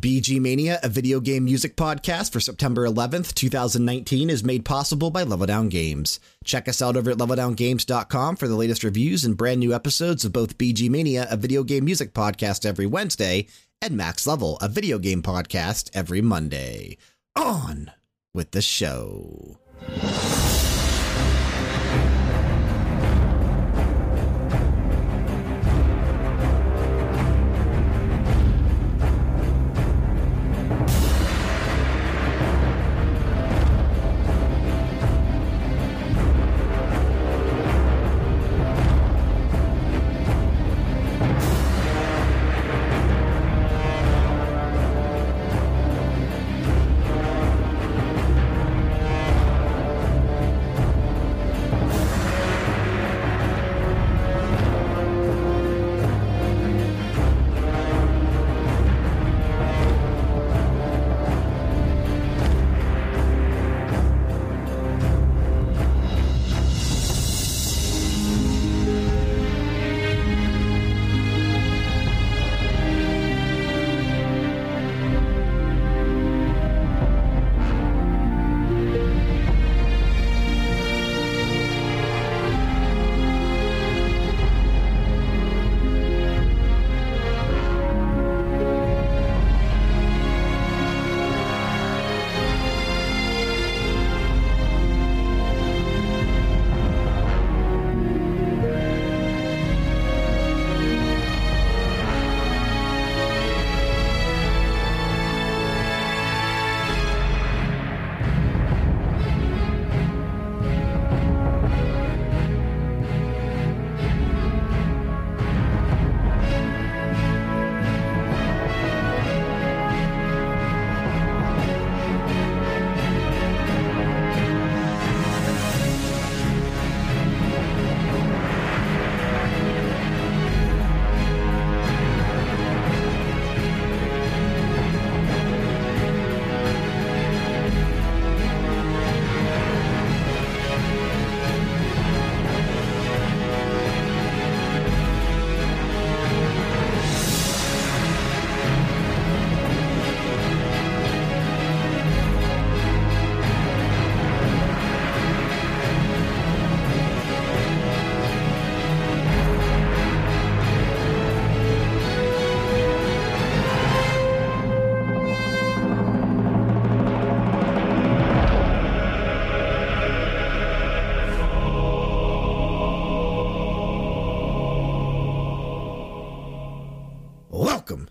BG Mania, a video game music podcast for September 11th, 2019, is made possible by Level Down Games. Check us out over at leveldowngames.com for the latest reviews and brand new episodes of both BG Mania, a video game music podcast every Wednesday, and Max Level, a video game podcast every Monday. On with the show.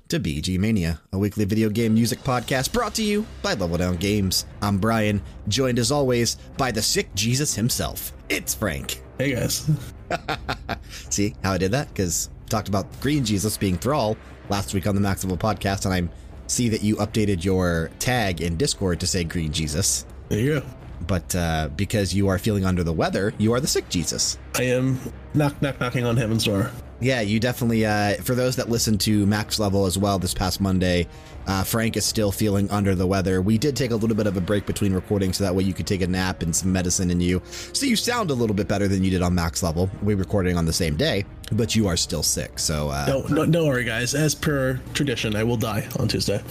To BG Mania, a weekly video game music podcast brought to you by Level Down Games. I'm Brian, joined as always by the sick Jesus himself. It's Frank. Hey guys. See how I did that? Because talked about Green Jesus being Thrall last week on the Max Level podcast, and I see that you updated your tag in Discord to say Green Jesus. There you go. But because you are feeling under the weather, you are the sick Jesus. I am knocking on heaven's door. Yeah, you definitely, for those that listened to Max Level as well this past Monday, Frank is still feeling under the weather. We did take a little bit of a break between recording so that way you could take a nap and some medicine in you. So you sound a little bit better than you did on Max Level. We're recording on the same day, but you are still sick. So no, don't worry, guys. As per tradition, I will die on Tuesday.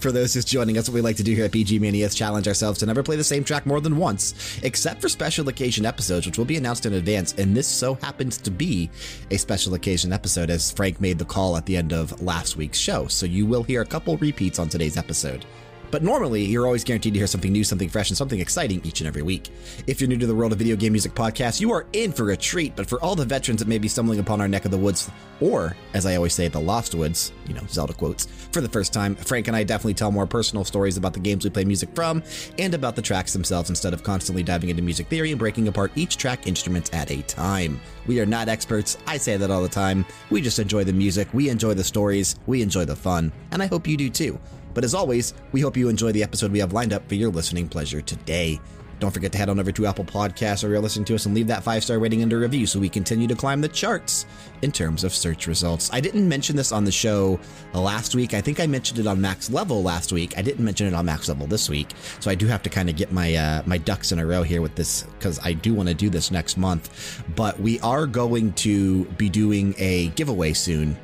For those who's joining us, what we like to do here at BG Mania is challenge ourselves to never play the same track more than once, except for special occasion episodes, which will be announced in advance. And this so happens to be a special occasion episode, as Frank made the call at the end of last week's show. So you will hear a couple repeats on today's episode. But normally, you're always guaranteed to hear something new, something fresh, and something exciting each and every week. If you're new to the World of Video Game Music podcast, you are in for a treat. But for all the veterans that may be stumbling upon our neck of the woods, or, as I always say, the Lost Woods, you know, Zelda quotes, for the first time, Frank and I definitely tell more personal stories about the games we play music from and about the tracks themselves instead of constantly diving into music theory and breaking apart each track instrument at a time. We are not experts. I say that all the time. We just enjoy the music. We enjoy the stories. We enjoy the fun. And I hope you do too. But as always, we hope you enjoy the episode we have lined up for your listening pleasure today. Don't forget to head on over to Apple Podcasts, or you're listening to us, and leave that 5-star rating and a review so we continue to climb the charts in terms of search results. I didn't mention this on the show last week. I think I mentioned it on Max Level last week. I didn't mention it on Max Level this week. So I do have to kind of get my ducks in a row here with this, because I do want to do this next month. But we are going to be doing a giveaway soon.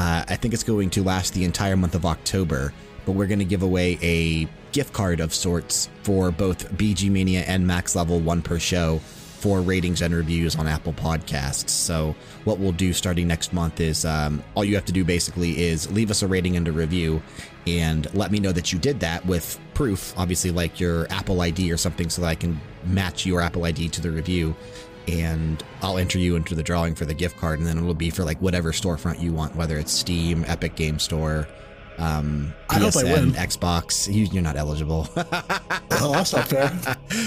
I think it's going to last the entire month of October, but we're going to give away a gift card of sorts for both BG Mania and Max Level, one per show, for ratings and reviews on Apple Podcasts. So what we'll do starting next month is all you have to do basically is leave us a rating and a review and let me know that you did that with proof, obviously, like your Apple ID or something, so that I can match your Apple ID to the review. And I'll enter you into the drawing for the gift card, and then it'll be for like whatever storefront you want, whether it's Steam, Epic Game Store, PSN, I hope I win. Xbox. You're not eligible. Well, that's not fair.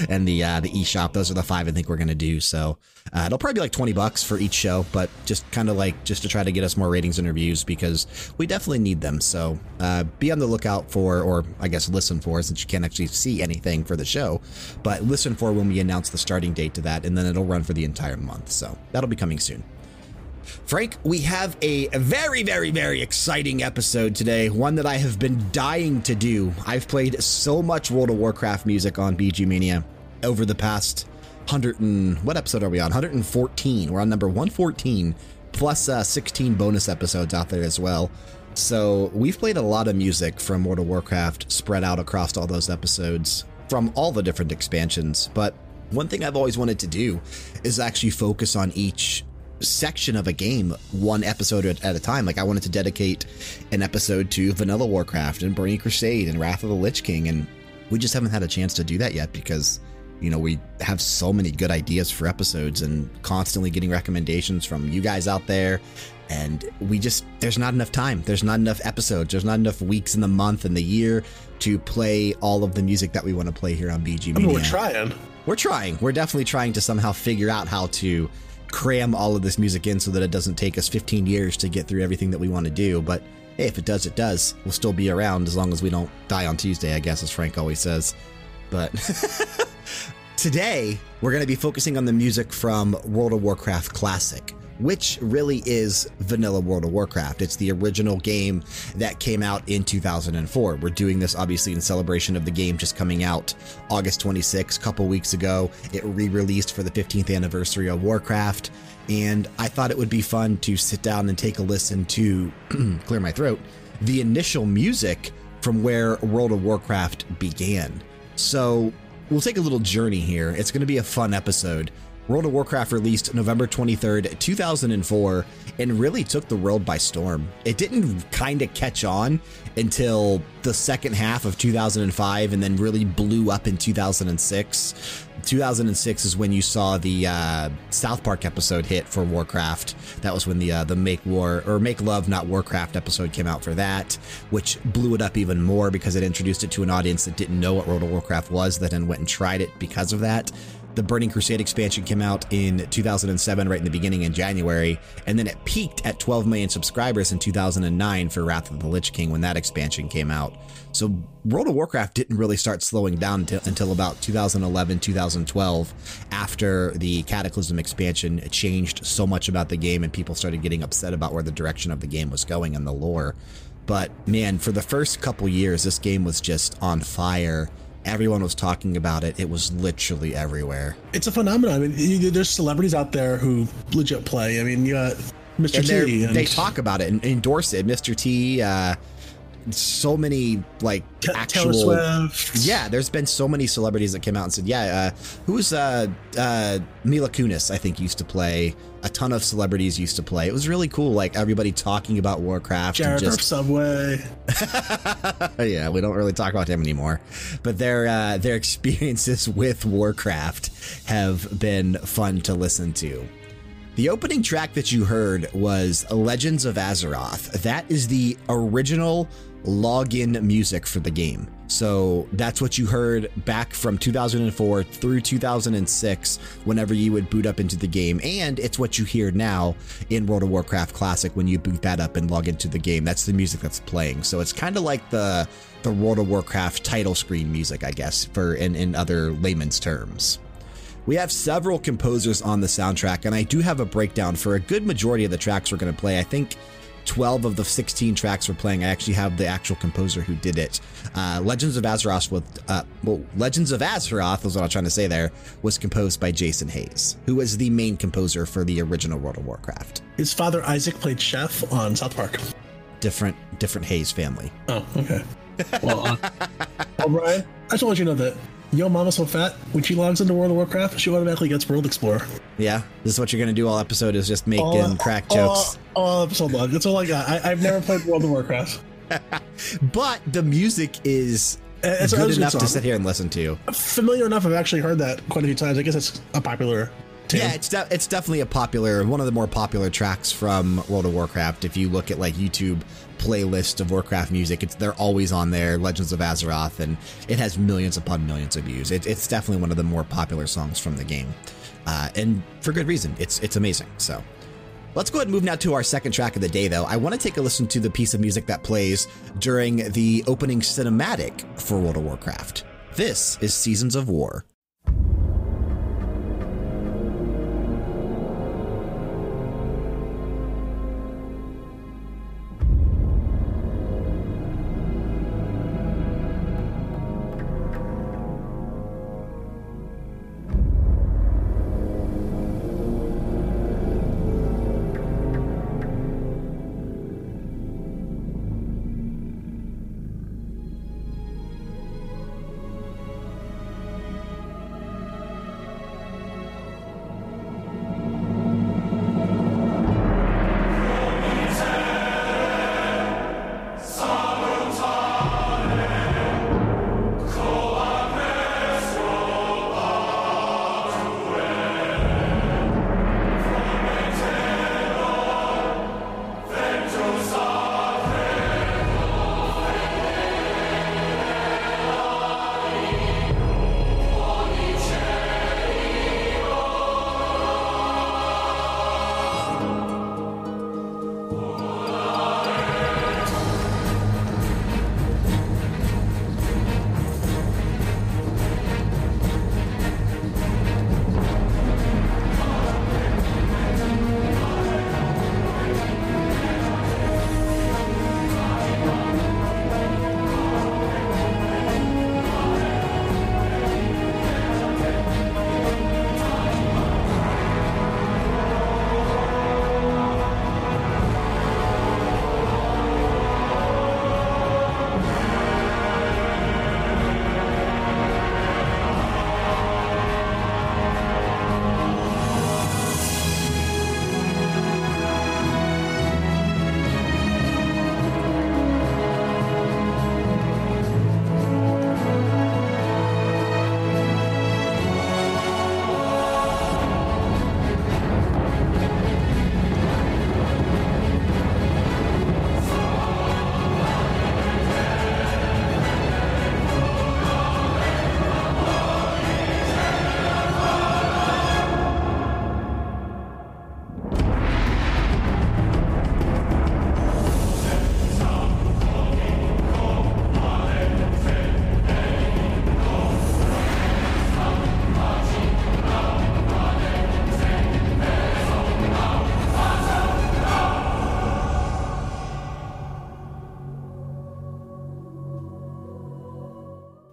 And the eShop. Those are the five I think we're going to do. So it'll probably be like $20 for each show, but just kind of like just to try to get us more ratings and reviews, because we definitely need them. So be on the lookout for, or I guess listen for, since you can't actually see anything for the show, but listen for when we announce the starting date to that, and then it'll run for the entire month. So that'll be coming soon. Frank, we have a very, very, very exciting episode today, one that I have been dying to do. I've played so much World of Warcraft music on BG Mania over the past 100 and what episode are we on? 114. We're on number 114, plus 16 bonus episodes out there as well. So we've played a lot of music from World of Warcraft spread out across all those episodes from all the different expansions. But one thing I've always wanted to do is actually focus on each section of a game, one episode at a time. Like, I wanted to dedicate an episode to Vanilla Warcraft and Burning Crusade and Wrath of the Lich King, and we just haven't had a chance to do that yet because, you know, we have so many good ideas for episodes and constantly getting recommendations from you guys out there, and we just, there's not enough time, there's not enough episodes, there's not enough weeks in the month and the year to play all of the music that we want to play here on BG Mania. I mean, we're trying. We're definitely trying to somehow figure out how to cram all of this music in so that it doesn't take us 15 years to get through everything that we want to do. But hey, if it does, it does. We'll still be around as long as we don't die on Tuesday, I guess, as Frank always says. But today we're going to be focusing on the music from World of Warcraft Classic, which really is vanilla World of Warcraft. It's the original game that came out in 2004. We're doing this obviously in celebration of the game just coming out August 26, a couple weeks ago. It re-released for the 15th anniversary of Warcraft, and I thought it would be fun to sit down and take a listen to clear my throat, the initial music from where World of Warcraft began. So we'll take a little journey here. It's going to be a fun episode. World of Warcraft released November 23rd, 2004, and really took the world by storm. It didn't kind of catch on until the second half of 2005 and then really blew up in 2006. 2006 is when you saw the South Park episode hit for Warcraft. That was when the Make Love Not Warcraft episode came out for that, which blew it up even more because it introduced it to an audience that didn't know what World of Warcraft was, that then went and tried it because of that. The Burning Crusade expansion came out in 2007, right in the beginning in January, and then it peaked at 12 million subscribers in 2009 for Wrath of the Lich King when that expansion came out. So World of Warcraft didn't really start slowing down until about 2011, 2012, after the Cataclysm expansion changed so much about the game and people started getting upset about where the direction of the game was going and the lore. But man, for the first couple years, this game was just on fire. Everyone was talking about it. It was literally everywhere. It's a phenomenon. I mean, there's celebrities out there who legit play. I mean, you got Mr. T. And they talk about it and endorse it. Mr. T, so many, like, actual... Yeah, there's been so many celebrities that came out and said, yeah, Mila Kunis, I think, used to play. A ton of celebrities used to play. It was really cool, like, everybody talking about Warcraft. Jared and Subway. Yeah, we don't really talk about him anymore. But their experiences with Warcraft have been fun to listen to. The opening track that you heard was Legends of Azeroth. That is the original login music for the game. So that's what you heard back from 2004 through 2006 whenever you would boot up into the game. And it's what you hear now in World of Warcraft Classic when you boot that up and log into the game. That's the music that's playing. So it's kind of like the World of Warcraft title screen music, I guess, for in other layman's terms. We have several composers on the soundtrack, and I do have a breakdown for a good majority of the tracks we're going to play. I think 12 of the 16 tracks we're playing, I actually have the actual composer who did it. Legends of Azeroth was what I was trying to say there, was composed by Jason Hayes, who was the main composer for the original World of Warcraft. His father Isaac played Chef on South Park. different Hayes family. Oh, okay. Well, well, Ryan, I just want you to know that Yo Mama's So Fat, when she logs into World of Warcraft, she automatically gets World Explorer. Yeah, this is what you're going to do all episode, is just making crack jokes. All episode long. That's all I got. I've never played World of Warcraft. But the music is good enough to sit here and listen to. Familiar enough, I've actually heard that quite a few times. I guess it's a popular tune. Yeah, it's definitely a popular, one of the more popular tracks from World of Warcraft. If you look at like YouTube playlist of Warcraft music, they're always on there. Legends of Azeroth, and it has millions upon millions of views. It's definitely one of the more popular songs from the game, and for good reason. It's amazing. So let's go ahead and move now to our second track of the day, though. I want to take a listen to the piece of music that plays during the opening cinematic for World of Warcraft. This is Seasons of War.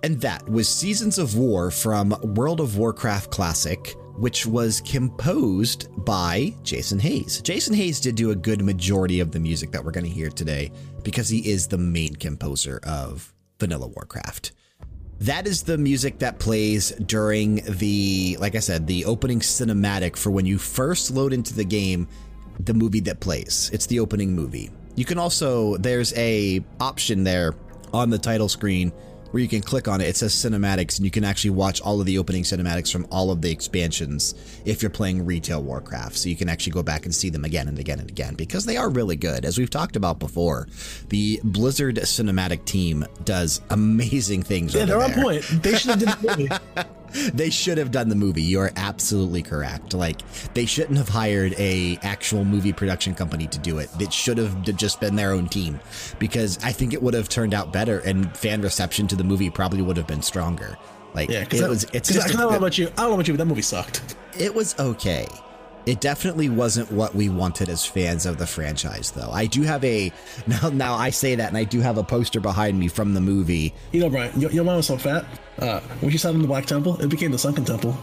And that was Seasons of War from World of Warcraft Classic, which was composed by Jason Hayes. Jason Hayes did do a good majority of the music that we're going to hear today because he is the main composer of Vanilla Warcraft. That is the music that plays during the, like I said, the opening cinematic for when you first load into the game, the movie that plays. It's the opening movie. You can also, there's an option there on the title screen where you can click on it. It says cinematics, and you can actually watch all of the opening cinematics from all of the expansions if you're playing retail Warcraft. So you can actually go back and see them again and again and again because they are really good. As we've talked about before, the Blizzard cinematic team does amazing things. Yeah, they're on point. They should have done the movie. They should have done the movie. You are absolutely correct. Like, they shouldn't have hired a actual movie production company to do it. It should have just been their own team, because I think it would have turned out better, and fan reception to the movie probably would have been stronger. Like, yeah, I don't know about you. I don't know about you, but that movie sucked. It was okay. It definitely wasn't what we wanted as fans of the franchise, though. I do have a now I say that, and I do have a poster behind me from the movie. You know, Brian, your mom was so fat. When she sat in the Black Temple, it became the Sunken Temple.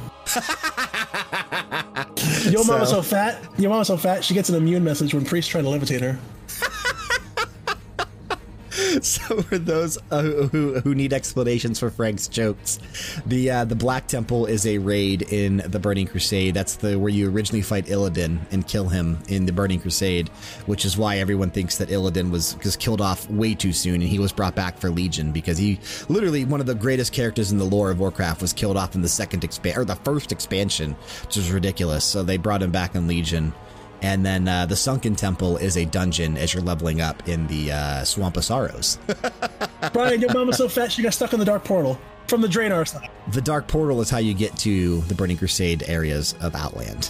Your mom was so fat. She gets an immune message when priests try to levitate her. So for those who need explanations for Frank's jokes, the Black Temple is a raid in the Burning Crusade. That's the where you originally fight Illidan and kill him in the Burning Crusade, which is why everyone thinks that Illidan was just killed off way too soon and he was brought back for Legion, because he literally one of the greatest characters in the lore of Warcraft was killed off in the first expansion, which is ridiculous. So they brought him back in Legion. And then the Sunken Temple is a dungeon as you're leveling up in the Swamp of Sorrows. Brian, your mom was so fat she got stuck in the Dark Portal from the Draenor side. The Dark Portal is how you get to the Burning Crusade areas of Outland.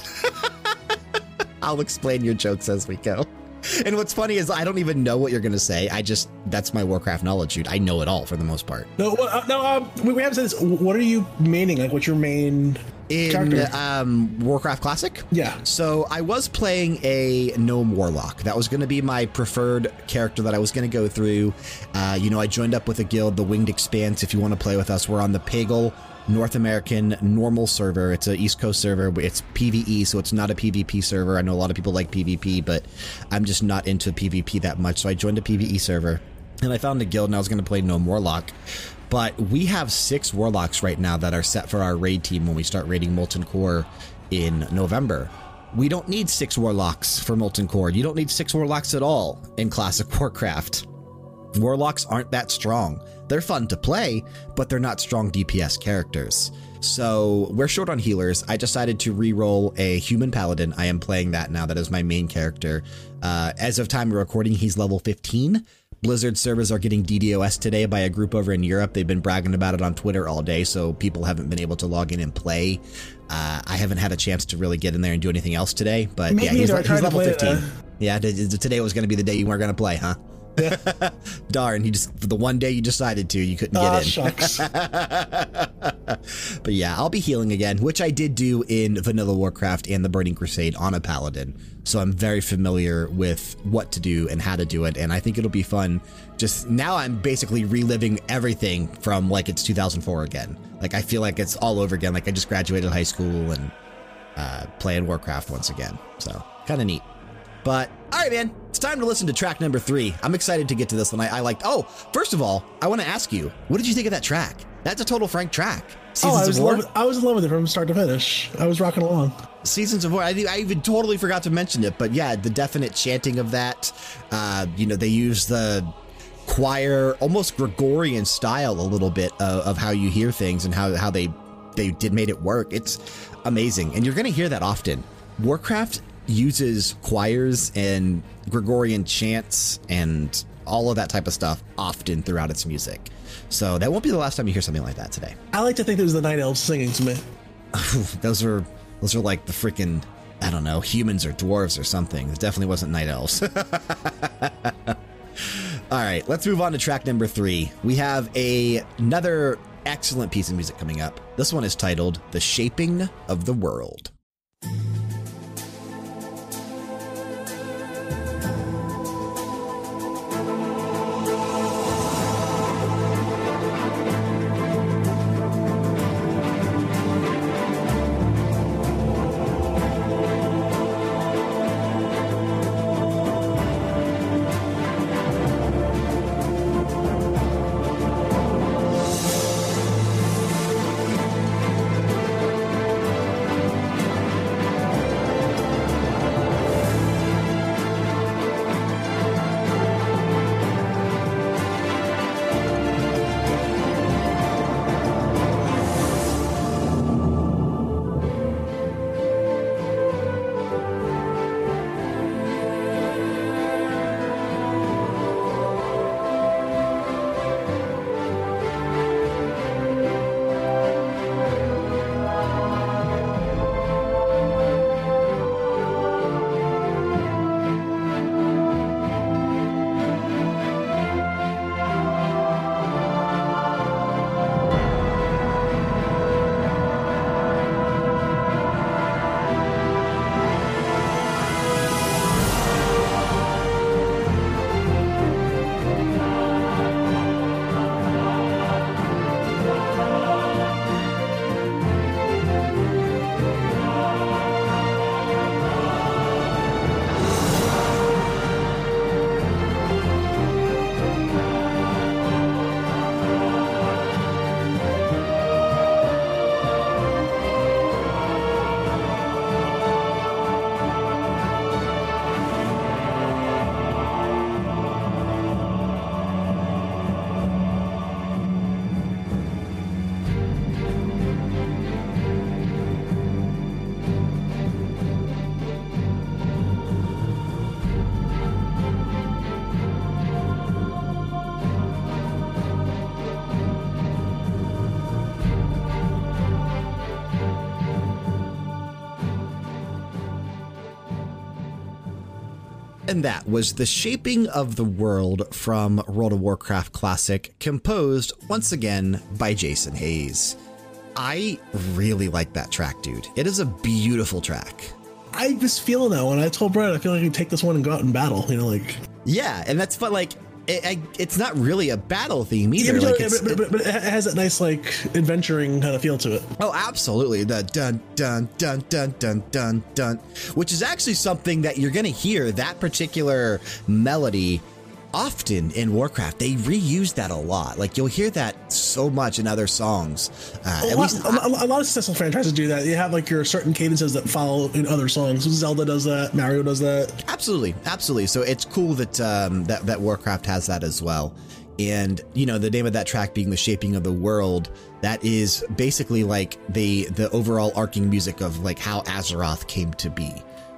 I'll explain your jokes as we go. And what's funny is I don't even know what you're going to say. That's my Warcraft knowledge, dude. I know it all for the most part. No, we haven't said this. What are you maining? Like, what's your main... In Warcraft Classic? Yeah. So I was playing a gnome warlock. That was going to be my preferred character that I was going to go through. You know, I joined up with a guild, the Winged Expanse. If you want to play with us, we're on the Pagel North American normal server. It's an East Coast server. It's PvE, so it's not a PvP server. I know a lot of people like PvP, but I'm just not into PvP that much. So I joined a PvE server and I found a guild and I was going to play gnome warlock. But we have 6 warlocks right now that are set for our raid team when we start raiding Molten Core in November. We don't need 6 warlocks for Molten Core. You don't need 6 warlocks at all in Classic Warcraft. Warlocks aren't that strong. They're fun to play, but they're not strong DPS characters. So we're short on healers. I decided to re-roll a human paladin. I am playing that now. That is my main character. As of time of recording, he's level 15. Blizzard servers are getting DDoS today by a group over in Europe. They've been bragging about it on Twitter all day, so people haven't been able to log in and play. I haven't had a chance to really get in there and do anything else today, but yeah, he's level 15. Yeah, today was going to be the day you weren't going to play, huh? Yeah. Darn, the one day you decided to, you couldn't get in. Shucks. But yeah, I'll be healing again, which I did do in Vanilla Warcraft and the Burning Crusade on a paladin. So I'm very familiar with what to do and how to do it. And I think it'll be fun. Just now I'm basically reliving everything from like it's 2004 again. Like I feel like it's all over again. Like I just graduated high school and playing Warcraft once again. So kind of neat. But all right, man, it's time to listen to track number 3. I'm excited to get to this one. I liked. Oh, first of all, I want to ask you, what did you think of that track? That's a total Frank track. I was in love with it from start to finish. I was rocking along. Seasons of War. I even totally forgot to mention it. But yeah, the definite chanting of that. You know, they use the choir, almost Gregorian style, a little bit of how you hear things and how they made it work. It's amazing. And you're going to hear that often. Warcraft uses choirs and Gregorian chants and all of that type of stuff often throughout its music. So that won't be the last time you hear something like that today. I like to think it was the Night Elves singing to me. Those are like the freaking, I don't know, humans or dwarves or something. It definitely wasn't Night Elves. All right, let's move on to track number 3. We have another excellent piece of music coming up. This one is titled The Shaping of the World. And that was The Shaping of the World from World of Warcraft Classic, composed once again by Jason Hayes. I really like that track, dude. It is a beautiful track. I was feeling that one. I told Brad, I feel like I can take this one and go out and battle, you know, like. Yeah, and that's fun. Like, it's not really a battle theme either. Yeah, but, like, but it has that nice, like, adventuring kind of feel to it. Oh, absolutely. The dun, dun, dun, dun, dun, dun, dun, which is actually something that you're going to hear that particular melody often in Warcraft. They reuse that a lot. Like, you'll hear that so much in other songs. A lot of successful franchises do that. You have, like, your certain cadences that follow in other songs. Zelda does that. Mario does that. Absolutely. Absolutely. So it's cool that that Warcraft has that as well. And, you know, the name of that track being The Shaping of the World, that is basically like the overall arcing music of, like, how Azeroth came to be,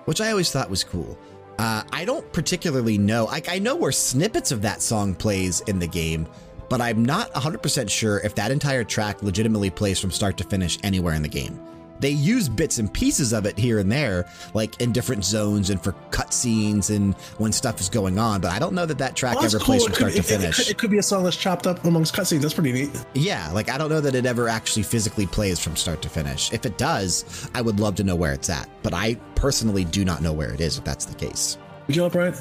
which I always thought was cool. I don't particularly know. I know where snippets of that song plays in the game, but I'm not 100% sure if that entire track legitimately plays from start to finish anywhere in the game. They use bits and pieces of it here and there, like in different zones and for cutscenes and when stuff is going on. But I don't know that that track ever plays from start to finish. It could be a song that's chopped up amongst cutscenes. That's pretty neat. Yeah, like I don't know that it ever actually physically plays from start to finish. If it does, I would love to know where it's at. But I personally do not know where it is if that's the case. Would you up, Brian?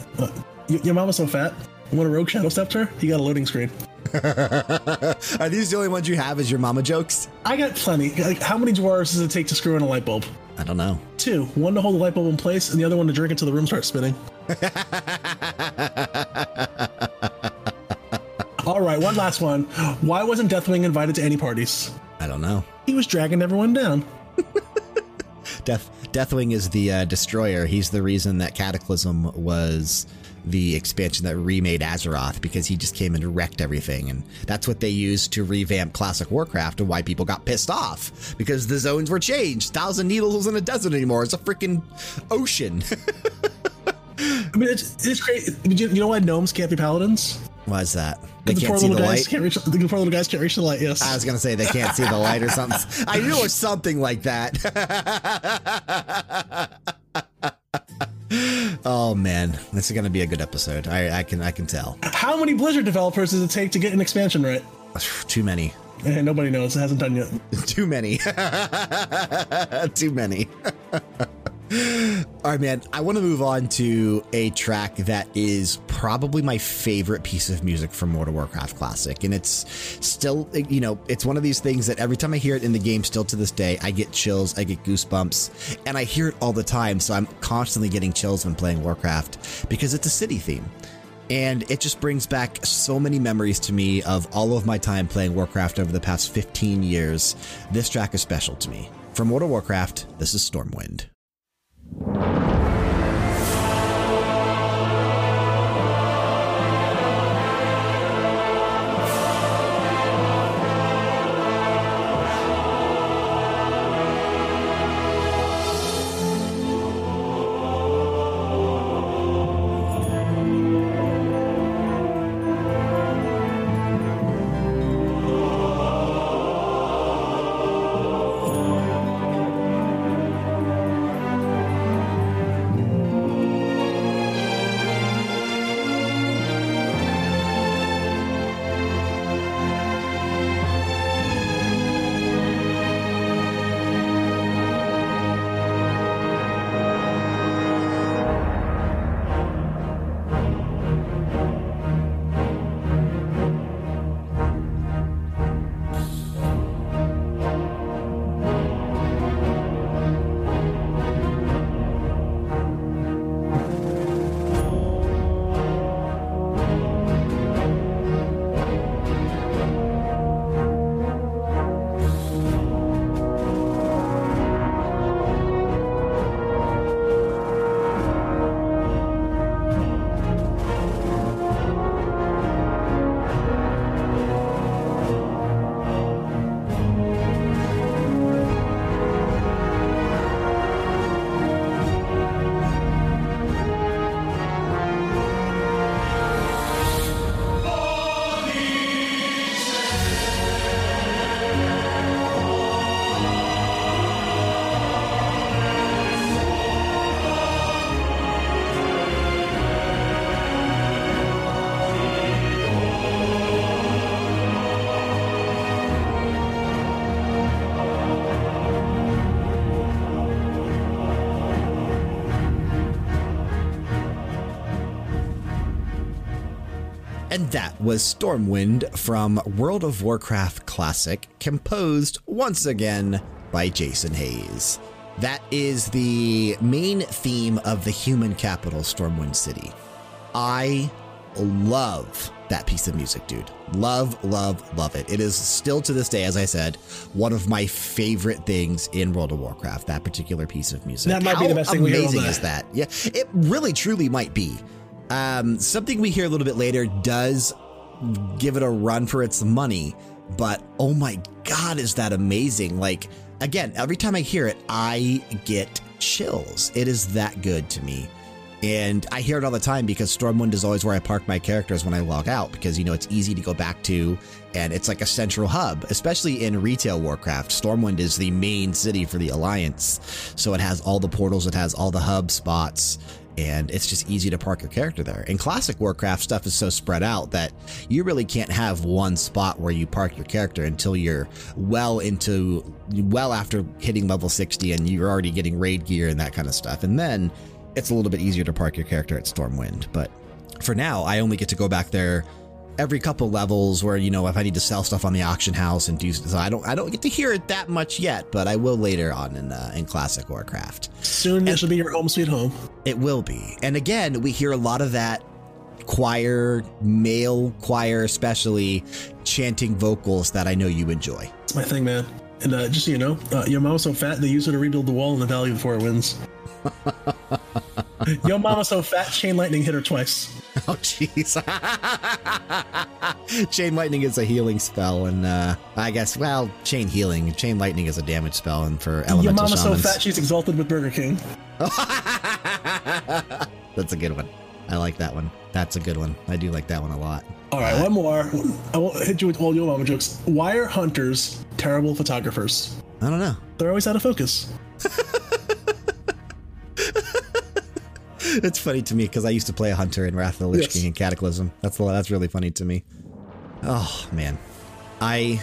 Your mama's so fat. You want a rogue shadow stepped her? You got a loading screen. Are these the only ones you have as your mama jokes? I got plenty. Like, how many dwarves does it take to screw in a light bulb? I don't know. Two. One to hold the light bulb in place and the other one to drink until the room starts spinning. All right, one last one. Why wasn't Deathwing invited to any parties? I don't know. He was dragging everyone down. Deathwing is the destroyer. He's the reason that Cataclysm was the expansion that remade Azeroth, because he just came and wrecked everything. And that's what they used to revamp classic Warcraft and why people got pissed off, because the zones were changed. Thousand Needles wasn't a desert anymore. It's a freaking ocean. I mean, it's crazy. You know why gnomes can't be paladins? Why is that? They can't see the light? The poor little guys can't reach the light, yes. I was going to say they can't see the light or something. I knew it was something like that. Oh man, this is going to be a good episode. I can tell. How many Blizzard developers does it take to get an expansion right? Too many. And nobody knows. It hasn't done yet. Too many. Too many. All right, man. I want to move on to a track that is probably my favorite piece of music from World of Warcraft Classic. And it's still, you know, it's one of these things that every time I hear it in the game, still to this day, I get chills, I get goosebumps, and I hear it all the time. So I'm constantly getting chills when playing Warcraft because it's a city theme. And it just brings back so many memories to me of all of my time playing Warcraft over the past 15 years. This track is special to me. From World of Warcraft, this is Stormwind. And that was Stormwind from World of Warcraft Classic, composed once again by Jason Hayes. That is the main theme of the human capital, Stormwind City. I love that piece of music, dude. Love, love, love it. It is still to this day, as I said, one of my favorite things in World of Warcraft, that particular piece of music. That might be the best thing we hear. How amazing is that? Yeah, it really, truly might be. Something we hear a little bit later does give it a run for its money, but oh my God, is that amazing? Like, again, every time I hear it, I get chills. It is that good to me. And I hear it all the time because Stormwind is always where I park my characters when I log out, because, you know, it's easy to go back to, and it's like a central hub, especially in retail Warcraft. Stormwind is the main city for the Alliance. So it has all the portals. It has all the hub spots, and it's just easy to park your character there. In classic Warcraft, stuff is so spread out that you really can't have one spot where you park your character until you're well after hitting level 60 and you're already getting raid gear and that kind of stuff. And then it's a little bit easier to park your character at Stormwind. But for now, I only get to go back there every couple levels where, you know, if I need to sell stuff on the auction house and do so, I don't get to hear it that much yet, but I will later on in classic Warcraft. Soon this will be your home sweet home. It will be. And again, we hear a lot of that choir, male choir especially, chanting vocals that I know you enjoy. It's my thing, man. And just so you know, your mom's so fat they use her to rebuild the wall in the valley before it wins. Yo mama's so fat, chain lightning hit her twice. Oh jeez. Chain lightning is a healing spell, and I guess, well, chain lightning is a damage spell, and for elemental Your mama's shamans. So fat she's exalted with Burger King. That's a good one. I like that one. That's a good one. I do like that one a lot. All right, one more. I won't hit you with all your mama jokes. Why are hunters terrible photographers? I don't know. They're always out of focus. It's funny to me because I used to play a hunter in Wrath of the Lich King and Cataclysm. That's really funny to me. Oh man, I'm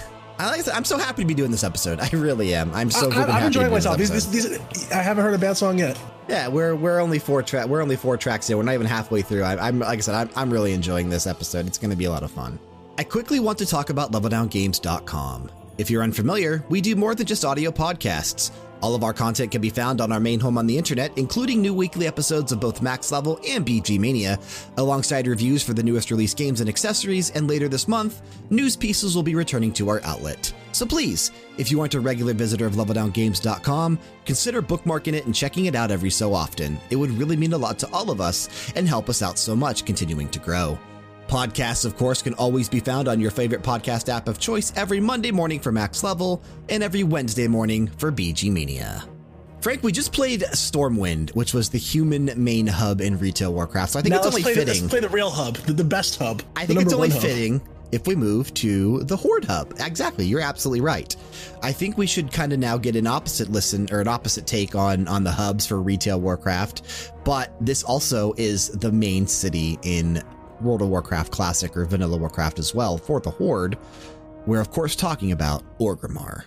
so happy to be doing this episode. I really am. I'm so happy. I'm enjoying myself. I haven't heard a bad song yet. Yeah, we're only four tracks in. We're not even halfway through. I'm like I said, I'm really enjoying this episode. It's going to be a lot of fun. I quickly want to talk about leveldowngames.com. If you're unfamiliar, we do more than just audio podcasts. All of our content can be found on our main home on the internet, including new weekly episodes of both Max Level and BG Mania, alongside reviews for the newest release games and accessories, and later this month, news pieces will be returning to our outlet. So please, if you aren't a regular visitor of leveldowngames.com, consider bookmarking it and checking it out every so often. It would really mean a lot to all of us and help us out so much continuing to grow. Podcasts, of course, can always be found on your favorite podcast app of choice every Monday morning for Max Level and every Wednesday morning for BG Mania. Frank, we just played Stormwind, which was the human main hub in retail Warcraft. So I think now it's only fitting. Let's play the real hub, the best hub. I think it's only fitting if we move to the Horde hub. Exactly. You're absolutely right. I think we should kind of now get an opposite listen or an opposite take on the hubs for retail Warcraft. But this also is the main city in World of Warcraft Classic or Vanilla Warcraft as well for the Horde. We're of course talking about Orgrimmar.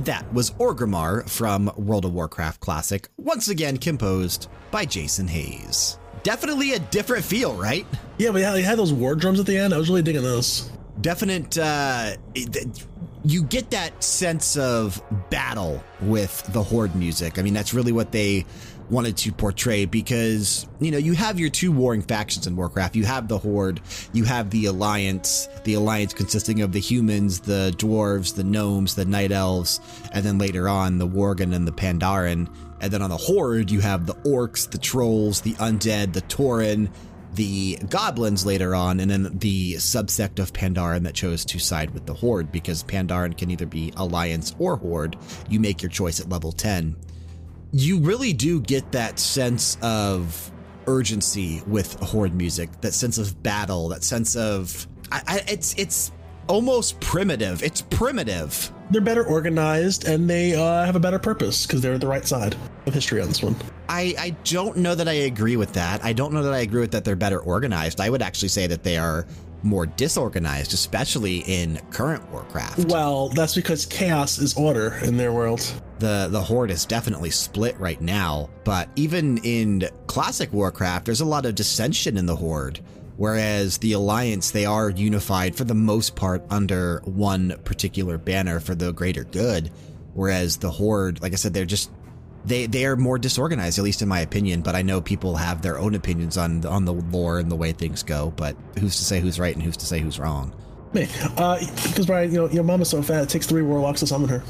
And that was Orgrimmar from World of Warcraft Classic, once again composed by Jason Hayes. Definitely a different feel, right? Yeah, but they had those war drums at the end. I was really digging those. Definite, you get that sense of battle with the Horde music. I mean, that's really what they wanted to portray, because, you know, you have your two warring factions in Warcraft. You have the Horde, you have the Alliance consisting of the humans, the dwarves, the gnomes, the night elves, and then later on the Worgen and the Pandaren. And then on the Horde, you have the orcs, the trolls, the undead, the Tauren, the goblins later on, and then the subsect of Pandaren that chose to side with the Horde, because Pandaren can either be Alliance or Horde. You make your choice at level 10. You really do get that sense of urgency with Horde music, that sense of battle, that sense of it's almost primitive. It's primitive. They're better organized, and they have a better purpose because they're at the right side of history on this one. I don't know that I agree with that. I don't know that I agree with that they're better organized. I would actually say that they are more disorganized, especially in current Warcraft. Well, that's because chaos is order in their world. The Horde is definitely split right now, but even in classic Warcraft, there's a lot of dissension in the Horde, whereas the Alliance, they are unified for the most part under one particular banner for the greater good, whereas the Horde, like I said, they're just they are more disorganized, at least in my opinion. But I know people have their own opinions on the lore and the way things go. But who's to say who's right and who's to say who's wrong? Me, because Brian, you know, your mama's so fat it takes 3 warlocks to summon her.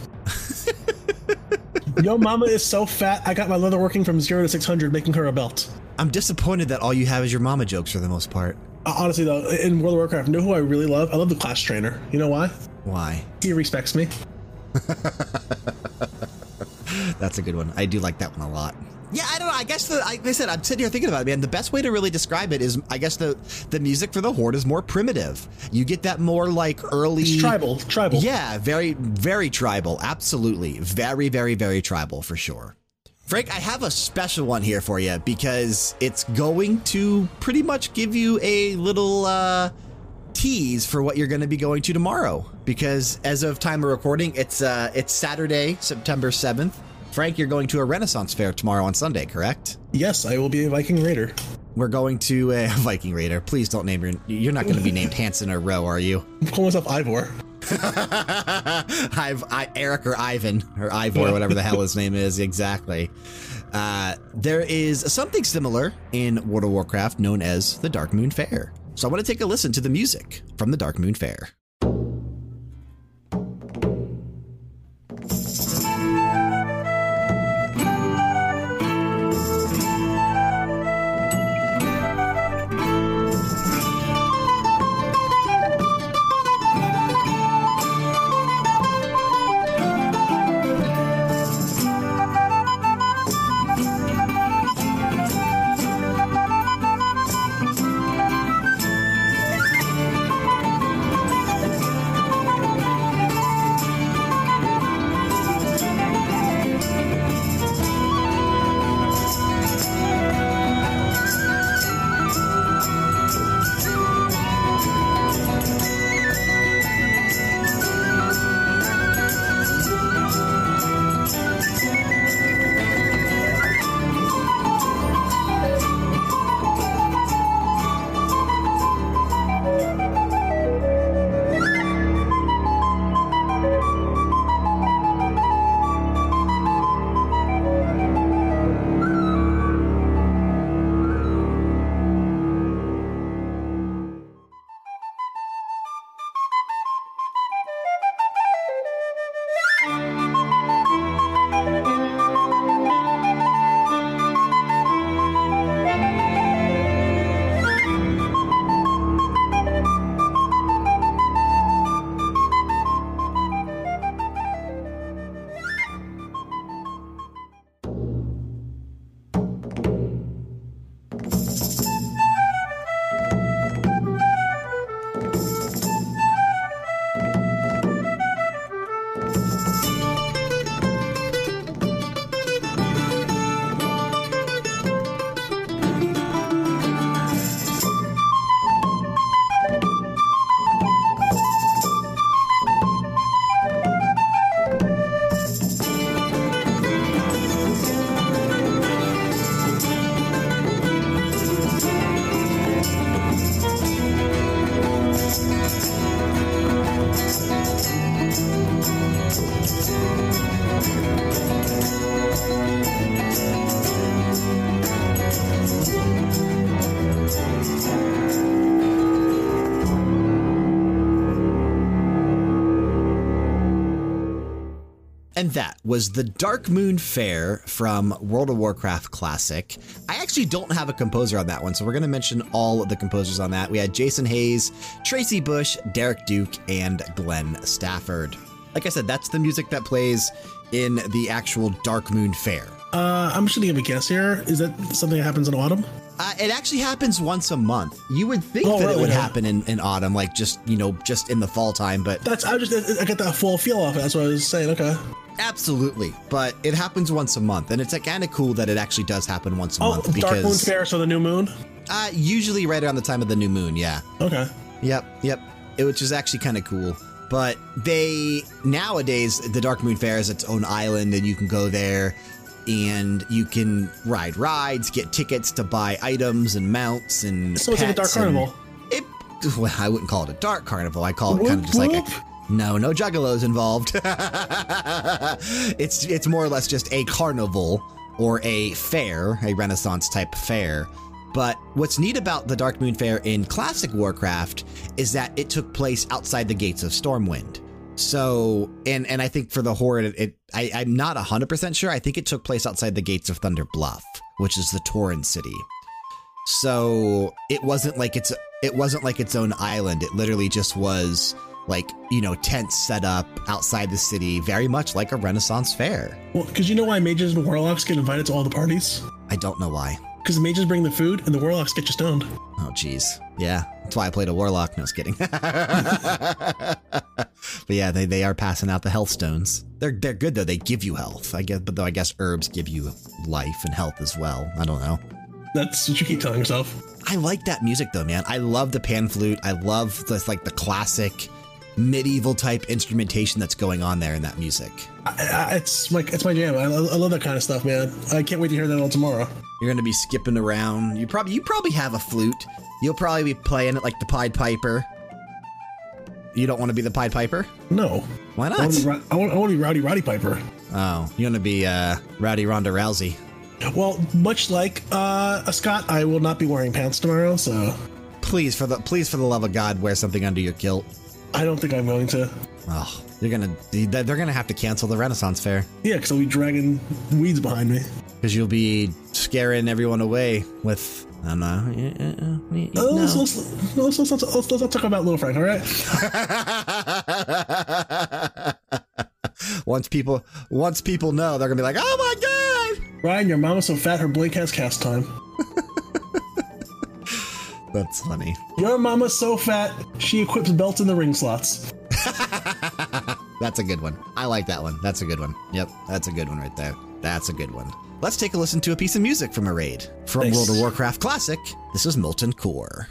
Your mama is so fat. I got my leather working from 0 to 600, making her a belt. I'm disappointed that all you have is your mama jokes for the most part. Honestly, though, in World of Warcraft, you know who I really love? I love the class trainer. You know why? Why? He respects me. That's a good one. I do like that one a lot. Yeah, I don't know. I guess, like I said, I'm sitting here thinking about it, man. The best way to really describe it is, I guess, the music for the Horde is more primitive. You get that more like early... It's tribal. Yeah, very, very tribal. Absolutely. Very, very, very tribal for sure. Frank, I have a special one here for you because it's going to pretty much give you a little... tease for what you're going to be going to tomorrow, because as of time of recording, it's Saturday, September 7th. Frank, you're going to a Renaissance fair tomorrow on Sunday, correct? Yes, I will be a Viking Raider. We're going to a Viking Raider. Please don't name you're not going to be named Hansen or Roe, are you? I'm calling myself Ivor. Eric or Ivan or Ivor, yeah. Whatever the hell his name is. Exactly. There is something similar in World of Warcraft known as the Darkmoon Fair. So I want to take a listen to the music from the Darkmoon Fair. And that was the Darkmoon Fair from World of Warcraft Classic. I actually don't have a composer on that one, so we're going to mention all of the composers on that. We had Jason Hayes, Tracy Bush, Derek Duke, and Glenn Stafford. Like I said, that's the music that plays in the actual Darkmoon Fair. I'm just going to give a guess here. Is that something that happens in autumn? It actually happens once a month. You would think happen in autumn, like just, you know, just in the fall time. But I got that fall feel off it. That's what I was saying. Okay. Absolutely. But it happens once a month. And it's kind of cool that it actually does happen once a month. Because Darkmoon Fair, so the new moon? Usually right around the time of the new moon. Yeah. Okay. Yep. Yep. Which is actually kind of cool. But nowadays, the Darkmoon Fair is its own island and you can go there. And you can ride rides, get tickets to buy items and mounts and pets. So it's like a dark carnival. Well, I wouldn't call it a dark carnival. I call it kind of just like a... No juggalos involved. It's more or less just a carnival or a fair, a Renaissance type fair. But what's neat about the Darkmoon Fair in classic Warcraft is that it took place outside the gates of Stormwind. So, and I think for the Horde, I'm not 100% sure. I think it took place outside the gates of Thunder Bluff, which is the Tauren city. So it wasn't like its own island. It literally just was like, you know, tents set up outside the city, very much like a Renaissance fair. Well, because you know why mages and warlocks get invited to all the parties? I don't know why. Because the mages bring the food and the warlocks get you stoned. Oh, geez. Yeah. That's why I played a warlock. No, just kidding. But yeah, they are passing out the health stones. They're good, though. They give you health, I guess. But though I guess herbs give you life and health as well. I don't know. That's what you keep telling yourself. I like that music, though, man. I love the pan flute. I love the classic medieval type instrumentation that's going on there in that music. It's my jam. I love that kind of stuff, man. I can't wait to hear that all tomorrow. You're going to be skipping around. You probably have a flute. You'll probably be playing it like the Pied Piper. You don't want to be the Pied Piper? No. Why not? I want to be Rowdy Roddy Piper. Oh, you want to be Rowdy Ronda Rousey. Well, much like a Scott, I will not be wearing pants tomorrow, so. Please, for the love of God, wear something under your kilt. I don't think I'm going to. Oh, they're going to have to cancel the Renaissance Fair. Yeah, because I'll be dragging weeds behind me. Because you'll be scaring everyone away with, I don't know. Let's not talk about Little Frank, all right? Once people know, they're going to be like, oh my God! Ryan, your mama's so fat her blink has cast time. That's funny. Your mama's so fat, she equips belts in the ring slots. That's a good one. I like that one. That's a good one. Yep, that's a good one right there. That's a good one. Let's take a listen to a piece of music from a raid. From World of Warcraft Classic, this is Molten Core.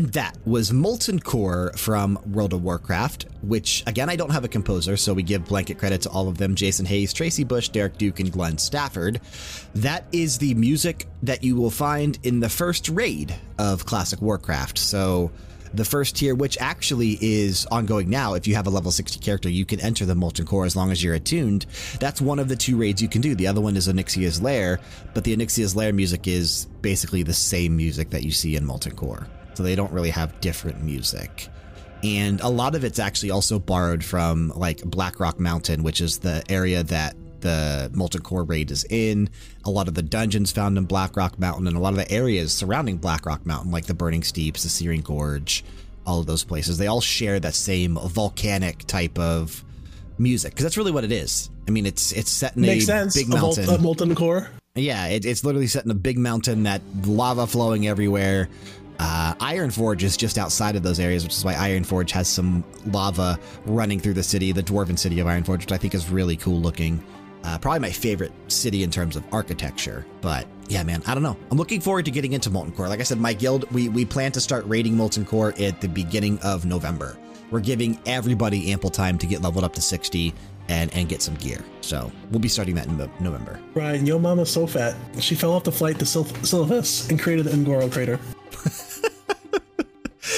And that was Molten Core from World of Warcraft, which, again, I don't have a composer, so we give blanket credit to all of them: Jason Hayes, Tracy Bush, Derek Duke, and Glenn Stafford. That is the music that you will find in the first raid of Classic Warcraft. So the first tier, which actually is ongoing now, if you have a level 60 character, you can enter the Molten Core as long as you're attuned. That's one of the two raids you can do. The other one is Onyxia's Lair, but the Onyxia's Lair music is basically the same music that you see in Molten Core. So they don't really have different music. And a lot of it's actually also borrowed from, like, Blackrock Mountain, which is the area that the Molten Core raid is in. A lot of the dungeons found in Blackrock Mountain and a lot of the areas surrounding Blackrock Mountain, like the Burning Steeps, the Searing Gorge, all of those places, they all share that same volcanic type of music, because that's really what it is. I mean, it's set in big mountain. A Molten Core? Yeah, it's literally set in a big mountain, that lava flowing everywhere. Ironforge is just outside of those areas, which is why Ironforge has some lava running through the city, the dwarven city of Ironforge, which I think is really cool looking. Probably my favorite city in terms of architecture. But yeah, man, I don't know. I'm looking forward to getting into Molten Core. Like I said, my guild, we plan to start raiding Molten Core at the beginning of November. We're giving everybody ample time to get leveled up to 60 and get some gear. So we'll be starting that in November. Brian, yo mama's so fat. She fell off the flight to Sylphus and created the Ngoro crater.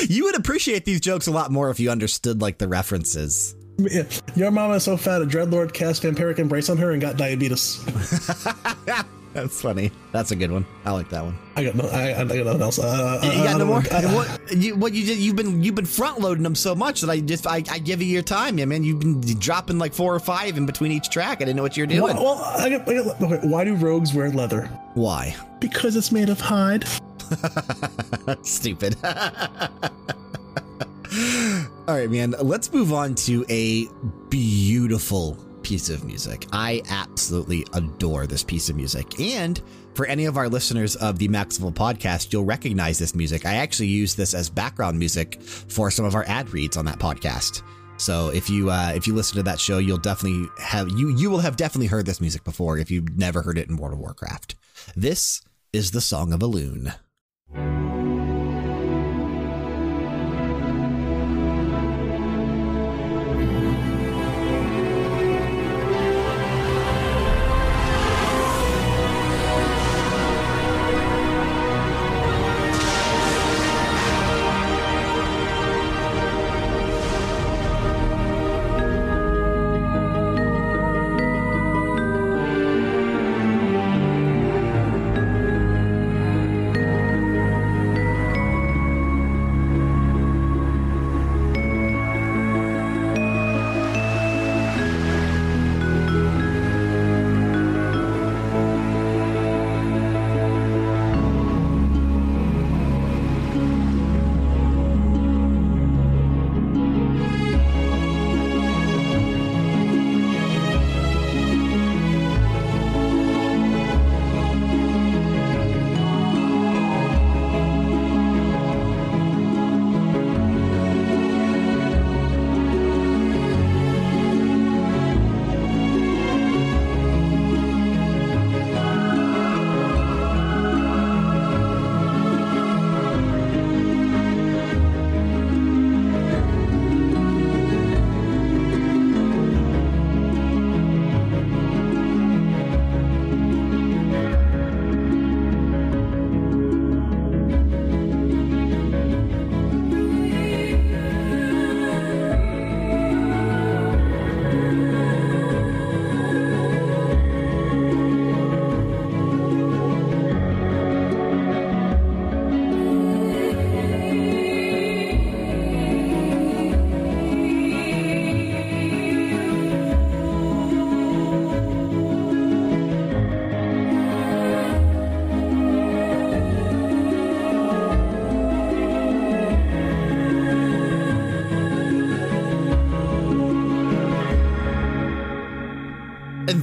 You would appreciate these jokes a lot more if you understood, like, the references. Yeah. Your mama is so fat, a dreadlord cast vampiric embrace on her and got diabetes. That's funny. That's a good one. I like that one. I got nothing else. You got no more? You've been front loading them so much that I give you your time, yeah, man. You've been dropping like 4 or 5 in between each track. I didn't know what you were doing. Well, okay, why do rogues wear leather? Why? Because it's made of hide. Stupid. All right, man, let's move on to a beautiful piece of music. I absolutely adore this piece of music. And for any of our listeners of the Max Level podcast, you'll recognize this music. I actually use this as background music for some of our ad reads on that podcast. So if you listen to that show, you'll definitely have you will have heard this music before if you've never heard it in World of Warcraft. This is the Song of Elune.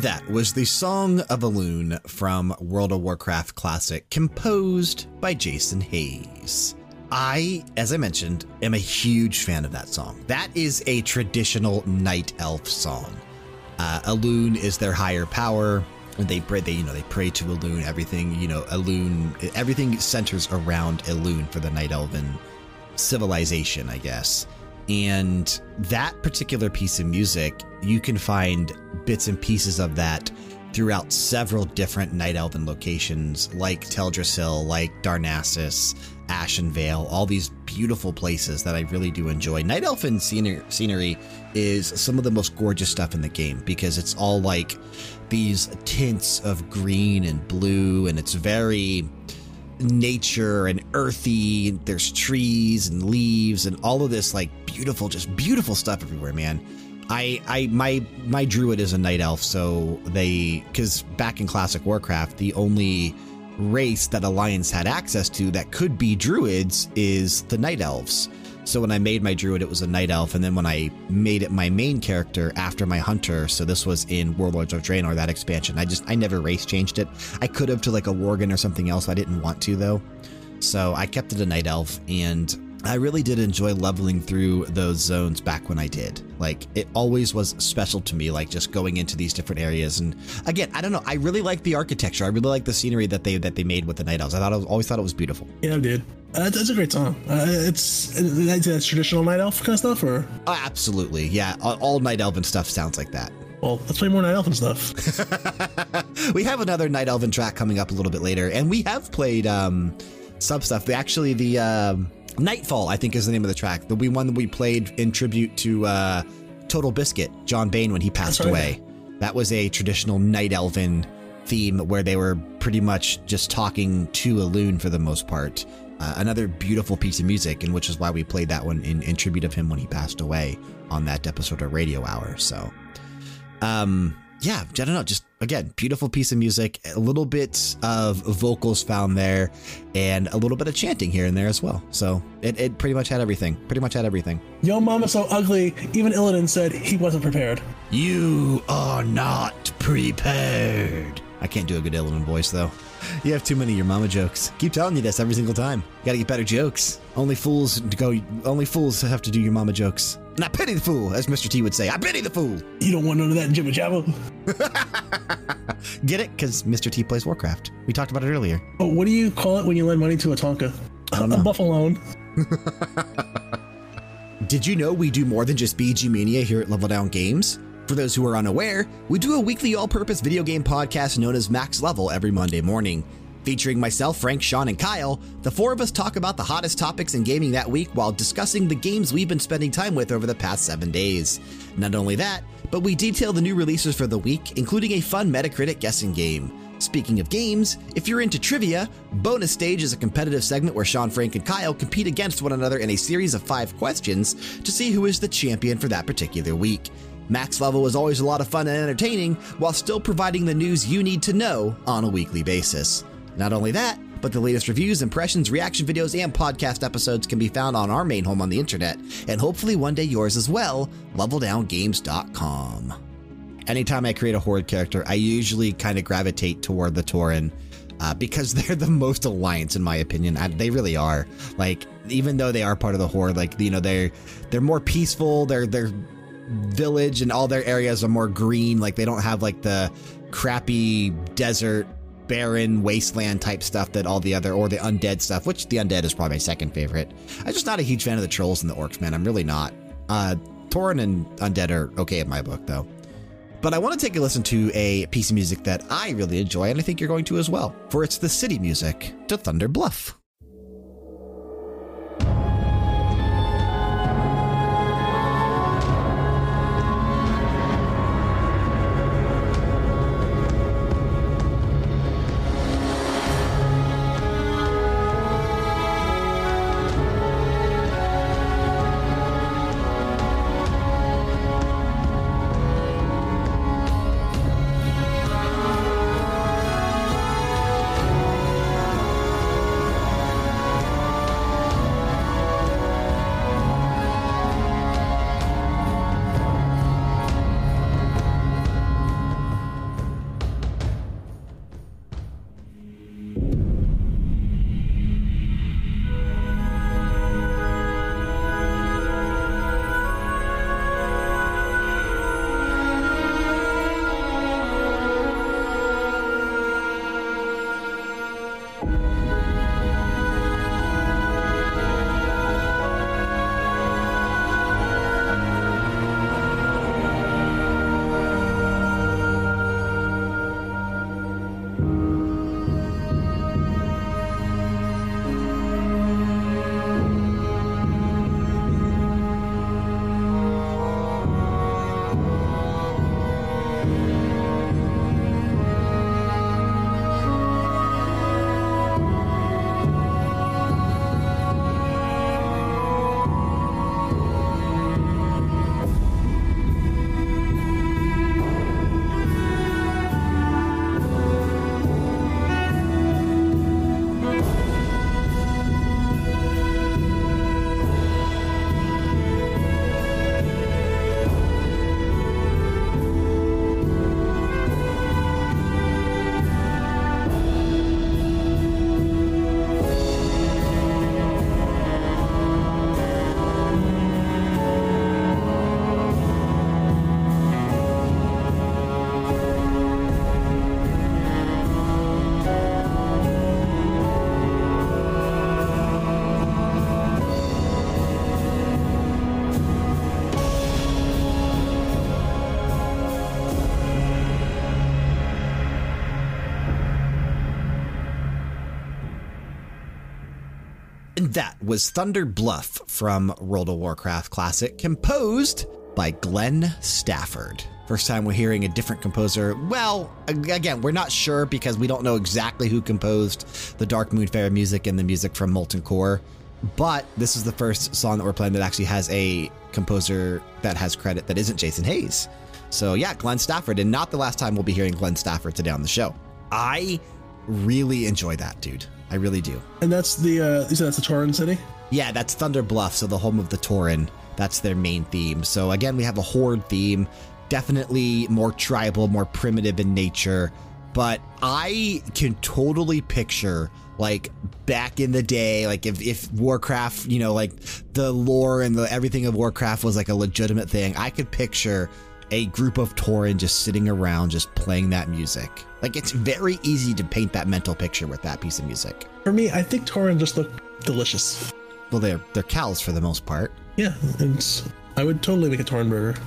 That was the Song of Elune from World of Warcraft Classic, composed by Jason Hayes. I, as I mentioned, am a huge fan of that song. That is a traditional night elf song. Elune is their higher power. They pray to Elune. Everything centers around Elune for the night elven civilization, I guess. And that particular piece of music, you can find bits and pieces of that throughout several different Night Elven locations, like Teldrassil, like Darnassus, Ashenvale, all these beautiful places that I really do enjoy. Night Elven scenery is some of the most gorgeous stuff in the game, because it's all like these tints of green and blue, and it's very nature and earthy. There's trees and leaves and all of this like beautiful, just beautiful stuff everywhere, man. My druid is a night elf, so they, because back in Classic Warcraft, the only race that Alliance had access to that could be druids is the night elves. So when I made my druid, it was a night elf, and then when I made it my main character after my hunter, so this was in Warlords of Draenor, that expansion, I never race changed it. I could have to like a worgen or something else. I didn't want to though, so I kept it a night elf, and I really did enjoy leveling through those zones back when I did. Like, it always was special to me, like just going into these different areas. And again, I don't know, I really like the architecture. I really like the scenery that they made with the Night Elves. I always thought it was beautiful. Yeah, dude. That's a great song. It's traditional Night Elf kind of stuff, or? Absolutely. Yeah. All Night Elven stuff sounds like that. Well, let's play more Night Elven stuff. We have another Night Elven track coming up a little bit later, and we have played some stuff. Actually, the Nightfall, I think, is the name of the track. The one that we played in tribute to Total Biscuit, John Bain, when he passed away. That was a traditional Night Elven theme where they were pretty much just talking to Elune for the most part. Another beautiful piece of music, and which is why we played that one in tribute of him when he passed away on that episode of Radio Hour. So, yeah, I don't know. Just again, beautiful piece of music, a little bit of vocals found there, and a little bit of chanting here and there as well. So it pretty much had everything. Yo, mama's so ugly. Even Illidan said he wasn't prepared. You are not prepared. I can't do a good Illidan voice, though. You have too many of your mama jokes. Keep telling you this every single time. You gotta get better jokes. Only fools have to do your mama jokes. And I pity the fool, as Mr. T would say. I pity the fool. You don't want none of that jibba jabba. Get it? Because Mr. T plays Warcraft. We talked about it earlier. Oh, what do you call it when you lend money to a Tonka? I don't know. A buffalone. Did you know we do more than just BG Mania here at Level Down Games? For those who are unaware, we do a weekly all-purpose video game podcast known as Max Level every Monday morning. Featuring myself, Frank, Sean, and Kyle, the four of us talk about the hottest topics in gaming that week while discussing the games we've been spending time with over the past 7 days. Not only that, but we detail the new releases for the week, including a fun Metacritic guessing game. Speaking of games, if you're into trivia, Bonus Stage is a competitive segment where Sean, Frank, and Kyle compete against one another in a series of 5 questions to see who is the champion for that particular week. Max Level is always a lot of fun and entertaining while still providing the news you need to know on a weekly basis. Not only that, but the latest reviews, impressions, reaction videos, and podcast episodes can be found on our main home on the internet, and hopefully one day yours as well, leveldowngames.com. Anytime I create a Horde character, I usually kind of gravitate toward the Tauren, because they're the most Alliance, in my opinion. They really are. Like, even though they are part of the Horde, like, you know, they're more peaceful. They're village and all their areas are more green. Like, they don't have like the crappy desert, barren wasteland type stuff that all the other, or the undead stuff, which the undead is probably my second favorite. I'm just not a huge fan of the trolls and the orcs, man. I'm really not. Tauren and undead are okay in my book, though. But I want to take a listen to a piece of music that I really enjoy, and I think you're going to as well, for it's the city music to Thunder Bluff. And that was Thunder Bluff from World of Warcraft Classic, composed by Glenn Stafford. First time we're hearing a different composer. Well, again, we're not sure because we don't know exactly who composed the Darkmoon Fair music and the music from Molten Core. But this is the first song that we're playing that actually has a composer that has credit that isn't Jason Hayes. So yeah, Glenn Stafford, and not the last time we'll be hearing Glenn Stafford today on the show. I really enjoy that, dude. I really do. And that's the, you said that's the Tauren city? Yeah, that's Thunder Bluff, so the home of the Tauren. That's their main theme. So again, we have a horde theme. Definitely more tribal, more primitive in nature, but I can totally picture, like, back in the day, like if Warcraft, you know, like the lore and the everything of Warcraft was like a legitimate thing. I could picture a group of Tauren just sitting around, just playing that music. Like, it's very easy to paint that mental picture with that piece of music. For me, I think Tauren just look delicious. Well, they're cows for the most part. Yeah, and I would totally make a Tauren burger.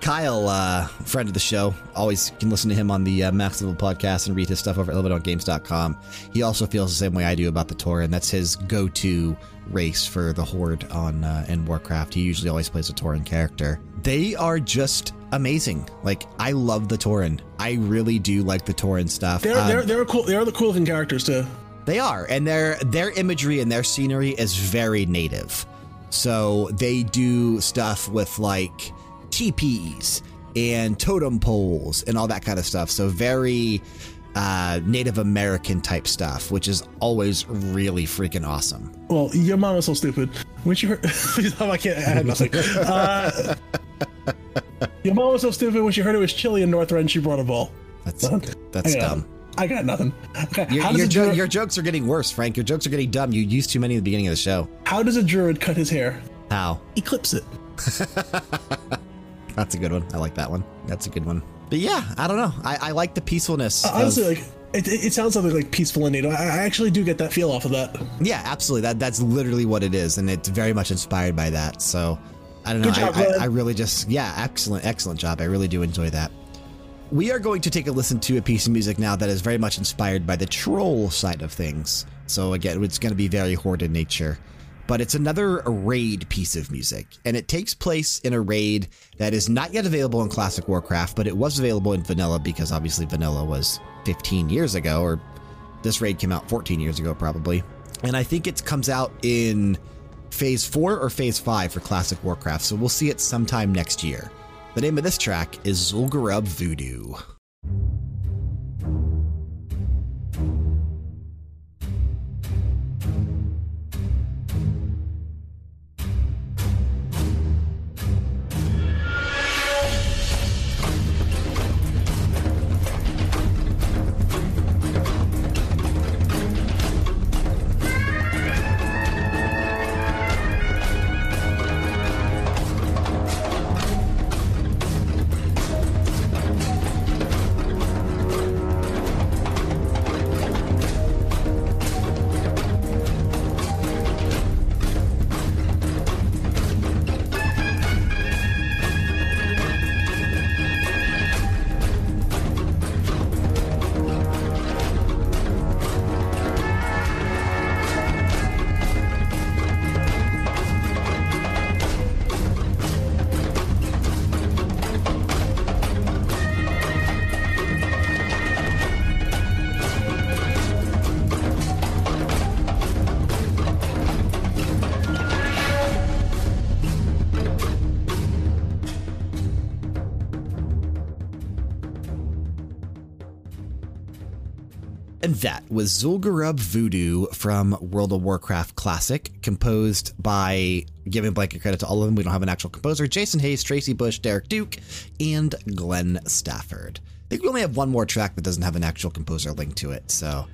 Kyle, friend of the show, always can listen to him on the Max Level podcast and read his stuff over at leveldowngames.com. He also feels the same way I do about the Tauren. That's his go-to race for the horde on in Warcraft. He usually always plays a Tauren character. They are just amazing. Like, I love the Tauren. I really do like the Tauren stuff. They're cool. They are the cool looking characters too. They are, and their imagery and their scenery is very native. So they do stuff with like teepees and totem poles and all that kind of stuff. So very Native American type stuff, which is always really freaking awesome. Well, your mom is so stupid. Which you heard, I can't. I had nothing. Your mom was so stupid when she heard it was chilly in Northrend. She brought a ball. That's dumb. I got nothing. Okay. Your jokes are getting worse, Frank. Your jokes are getting dumb. You used too many at the beginning of the show. How does a druid cut his hair? How? He clips it. That's a good one. I like that one. That's a good one. But yeah, I don't know. I like the peacefulness. Honestly, like, it sounds something like peaceful and native. I actually do get that feel off of that. Yeah, absolutely. That's literally what it is. And it's very much inspired by that. So I don't know. Good job, I really just, yeah, excellent job. I really do enjoy that. We are going to take a listen to a piece of music now that is very much inspired by the troll side of things. So again, it's going to be very horde in nature, but it's another raid piece of music, and it takes place in a raid that is not yet available in Classic Warcraft, but it was available in Vanilla because obviously Vanilla was 15 years ago, or this raid came out 14 years ago probably. And I think it comes out in Phase 4 or Phase 5 for Classic Warcraft. So we'll see it sometime next year. The name of this track is Zul'Gurub Voodoo. That was Zul'Gurub Voodoo from World of Warcraft Classic, composed by, giving blanket credit to all of them, we don't have an actual composer, Jason Hayes, Tracy Bush, Derek Duke, and Glenn Stafford. I think we only have one more track that doesn't have an actual composer linked to it, so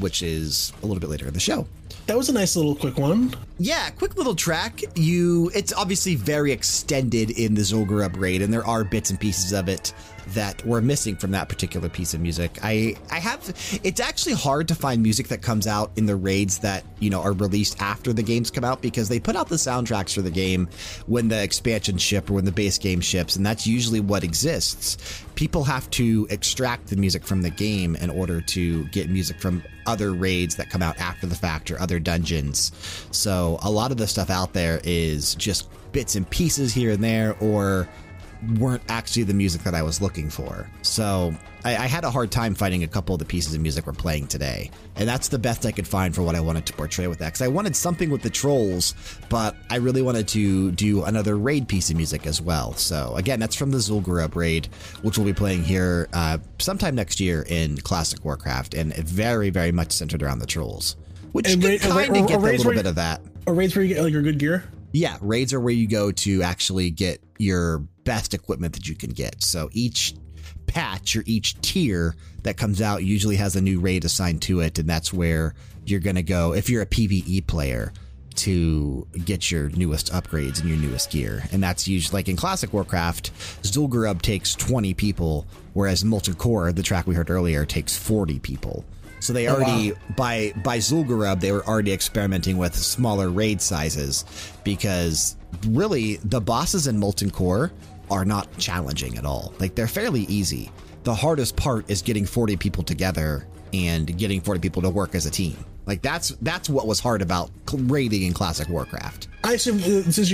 which is a little bit later in the show. That was a nice little quick one. Yeah, quick little track. It's obviously very extended in the Zul'Gurub raid, and there are bits and pieces of it that were missing from that particular piece of music. It's actually hard to find music that comes out in the raids that, you know, are released after the games come out, because they put out the soundtracks for the game when the expansion ship or when the base game ships. And that's usually what exists. People have to extract the music from the game in order to get music from other raids that come out after the fact or other dungeons. So a lot of the stuff out there is just bits and pieces here and there, or weren't actually the music that I was looking for. So I had a hard time finding a couple of the pieces of music we're playing today. And that's the best I could find for what I wanted to portray with that. Because I wanted something with the trolls, but I really wanted to do another raid piece of music as well. So again, that's from the Zul'Gurub raid, which we'll be playing here sometime next year in Classic Warcraft. And very, very much centered around the trolls, which you can kind of get a little bit of that. Or raids where you get like your good gear? Yeah, raids are where you go to actually get your best equipment that you can get. So each patch or each tier that comes out usually has a new raid assigned to it, and that's where you're going to go if you're a PvE player to get your newest upgrades and your newest gear. And that's usually like in Classic Warcraft, Zul'Gurub takes 20 people, whereas Molten Core, the track we heard earlier, takes 40 people. So they already, by Zul'Gurub, they were already experimenting with smaller raid sizes, because really the bosses in Molten Core are not challenging at all. Like, they're fairly easy. The hardest part is getting 40 people together and getting 40 people to work as a team. Like, that's what was hard about raiding in Classic Warcraft. I assume since it's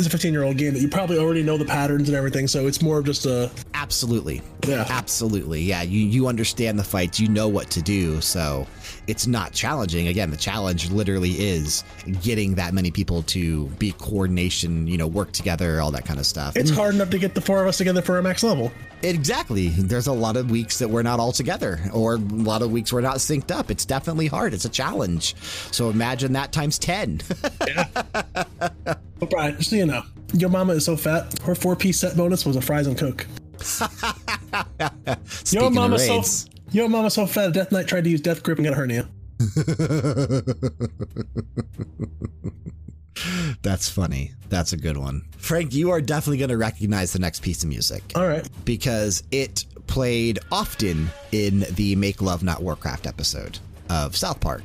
a 15-year-old game that you probably already know the patterns and everything, so it's more of just a... Absolutely. Yeah. Absolutely. Yeah, you understand the fights. You know what to do, so it's not challenging. Again, the challenge literally is getting that many people to be coordination, you know, work together, all that kind of stuff. It's hard enough to get the four of us together for a max level. Exactly. There's a lot of weeks that we're not all together, or a lot of weeks we're not synced up. It's definitely hard. It's a challenge. So imagine that times 10. Yeah. But Brian, just so you know, your mama is so fat, her 4-piece set bonus was a fries and Coke. Your mama's so fat, Death Knight tried to use Death Grip and got a hernia. That's funny. That's a good one. Frank, you are definitely going to recognize the next piece of music. All right. Because it played often in the Make Love Not Warcraft episode of South Park.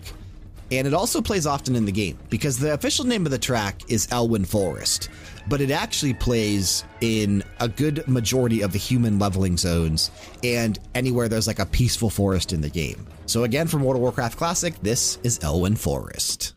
And it also plays often in the game, because the official name of the track is Elwynn Forest, but it actually plays in a good majority of the human leveling zones and anywhere there's like a peaceful forest in the game. So again, from World of Warcraft Classic, this is Elwynn Forest.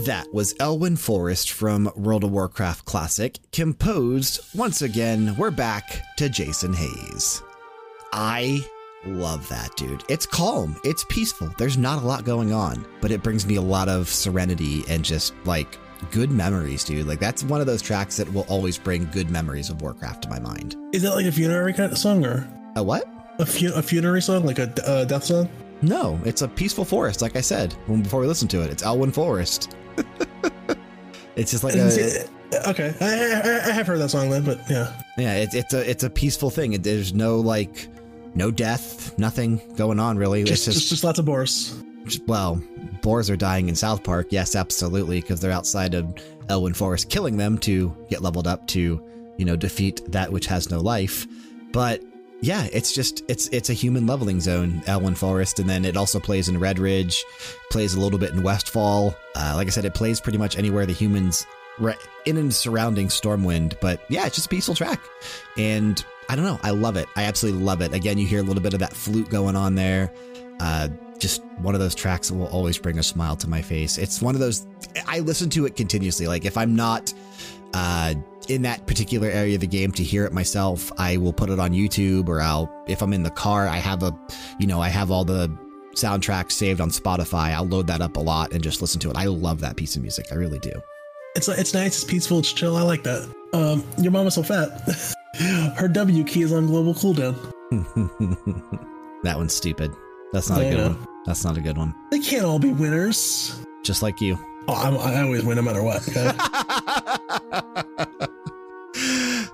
And that was Elwynn Forest from World of Warcraft Classic, composed, once again, we're back to Jason Hayes. I love that, dude. It's calm. It's peaceful. There's not a lot going on, but it brings me a lot of serenity and just like good memories, dude. Like that's one of those tracks that will always bring good memories of Warcraft to my mind. Is that like a funerary kind of song or? A what? A funerary song, like a death song? No, it's a peaceful forest. Like I said, before we listened to it, it's Elwynn Forest. It's just like, okay, I have heard that song then, but yeah. Yeah. It's a peaceful thing. There's no like, no death, nothing going on really. Just lots of boars. Well, boars are dying in South Park. Yes, absolutely. Because they're outside of Elwynn Forest, killing them to get leveled up to, you know, defeat that which has no life. But yeah, it's just, it's a human leveling zone, Elwynn Forest, and then it also plays in Red Ridge, plays a little bit in Westfall. Like I said, it plays pretty much anywhere the humans in and surrounding Stormwind, but yeah, it's just a peaceful track. And I don't know, I love it. I absolutely love it. Again, you hear a little bit of that flute going on there. Just one of those tracks that will always bring a smile to my face. It's one of those, I listen to it continuously. Like if I'm not, in that particular area of the game to hear it myself, I will put it on YouTube, or if I'm in the car, I have I have all the soundtracks saved on Spotify. I'll load that up a lot and just listen to it. I love that piece of music. I really do. It's nice. It's peaceful. It's chill. I like that. Your mama's so fat. Her W key is on global cooldown. That one's stupid. That's not a good one. That's not a good one. They can't all be winners. Just like you. Oh, I always win no matter what. Okay?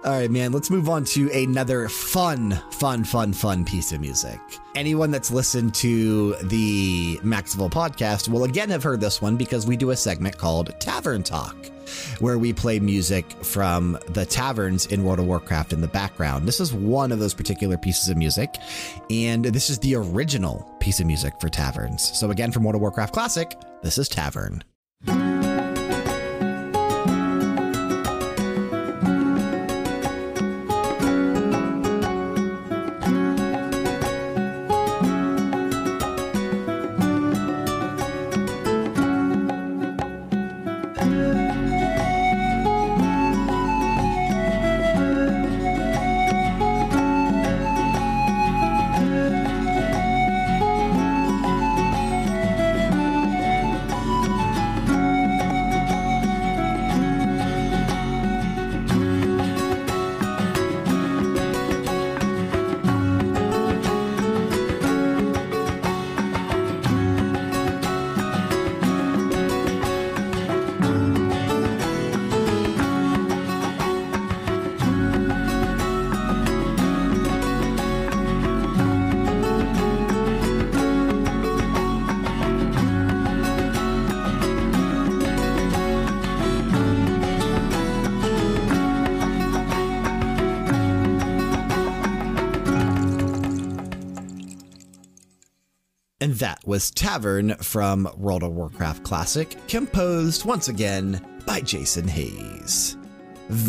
All right, man, let's move on to another fun piece of music. Anyone that's listened to the Max Level podcast will again have heard this one because we do a segment called Tavern Talk, where we play music from the taverns in World of Warcraft in the background. This is one of those particular pieces of music, and this is the original piece of music for taverns. So again, from World of Warcraft Classic, this is Tavern. And that was Tavern from World of Warcraft Classic, composed once again by Jason Hayes.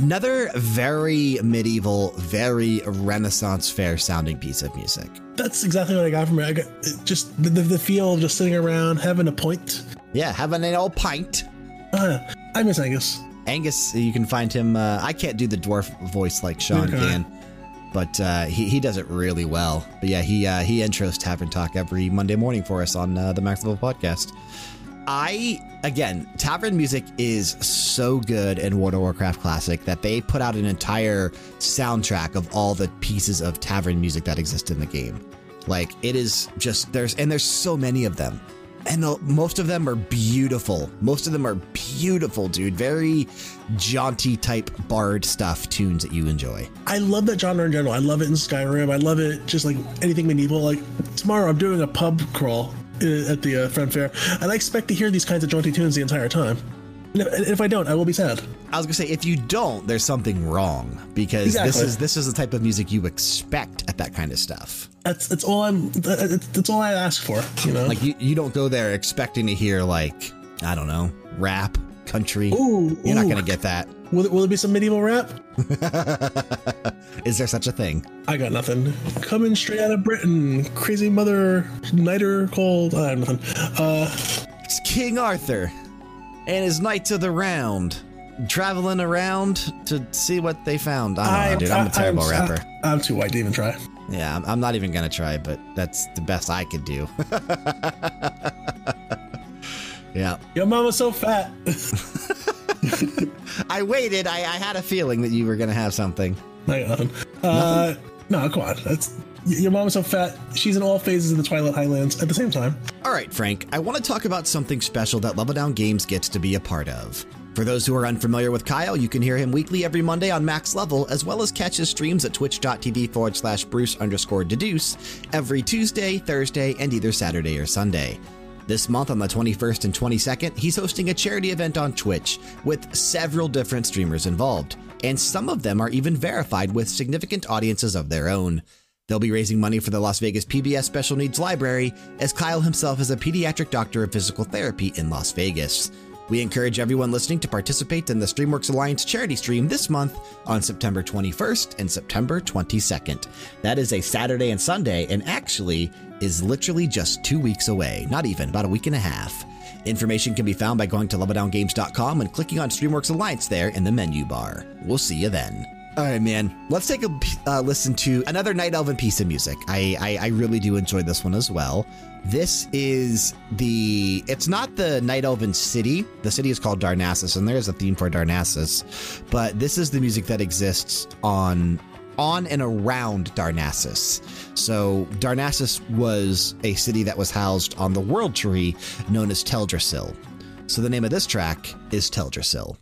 Another very medieval, very Renaissance fair sounding piece of music. That's exactly what I got from it. I got just the feel of just sitting around having a pint. Yeah, having an old pint. I miss Angus. Angus, you can find him. I can't do the dwarf voice like Sean can. But he does it really well. But yeah, he intros Tavern Talk every Monday morning for us on the Max Level podcast. Again, tavern music is so good in World of Warcraft Classic that they put out an entire soundtrack of all the pieces of tavern music that exist in the game. Like it is just there's so many of them. And most of them are beautiful. Most of them are beautiful, dude. Very jaunty type bard stuff, tunes that you enjoy. I love that genre in general. I love it in Skyrim. I love it just like anything medieval. Like tomorrow I'm doing a pub crawl at the Friend Fair, and I expect to hear these kinds of jaunty tunes the entire time. And if I don't, I will be sad. I was going to say, if you don't, there's something wrong, because exactly. This is the type of music you expect at that kind of stuff. That's all I ask for, you know? Like you don't go there expecting to hear, like, I don't know, rap, country. You're not going to get that. Will it be some medieval rap? Is there such a thing? I got nothing. Coming straight out of Britain. Crazy mother, nighter cold. I have nothing. It's King Arthur. and his Knights of the Round, traveling around to see what they found. I don't know, dude. I'm a terrible rapper. I'm too white to even try. Yeah, I'm not even going to try, but that's the best I could do. Yeah. Your mama's so fat. I waited. I had a feeling that you were going to have something. Hang on. No, come on. Your mama's so fat. She's in all phases of the Twilight Highlands at the same time. All right, Frank, I want to talk about something special that Level Down Games gets to be a part of. For those who are unfamiliar with Kyle, you can hear him weekly every Monday on Max Level, as well as catch his streams at twitch.tv/Bruce_deduce every Tuesday, Thursday, and either Saturday or Sunday. This month on the 21st and 22nd, he's hosting a charity event on Twitch with several different streamers involved, and some of them are even verified with significant audiences of their own. They'll be raising money for the Las Vegas PBS Special Needs Library, as Kyle himself is a pediatric doctor of physical therapy in Las Vegas. We encourage everyone listening to participate in the Streamworks Alliance charity stream this month on September 21st and September 22nd. That is a Saturday and Sunday, and actually is literally just 2 weeks away. Not even, about a week and a half. Information can be found by going to leveldowngames.com and clicking on Streamworks Alliance there in the menu bar. We'll see you then. All right, man. Let's take a listen to another Night Elven piece of music. I really do enjoy this one as well. This is it's not the Night Elven city. The city is called Darnassus, and there is a theme for Darnassus. But this is the music that exists on and around Darnassus. So Darnassus was a city that was housed on the World Tree known as Teldrassil. So the name of this track is Teldrassil.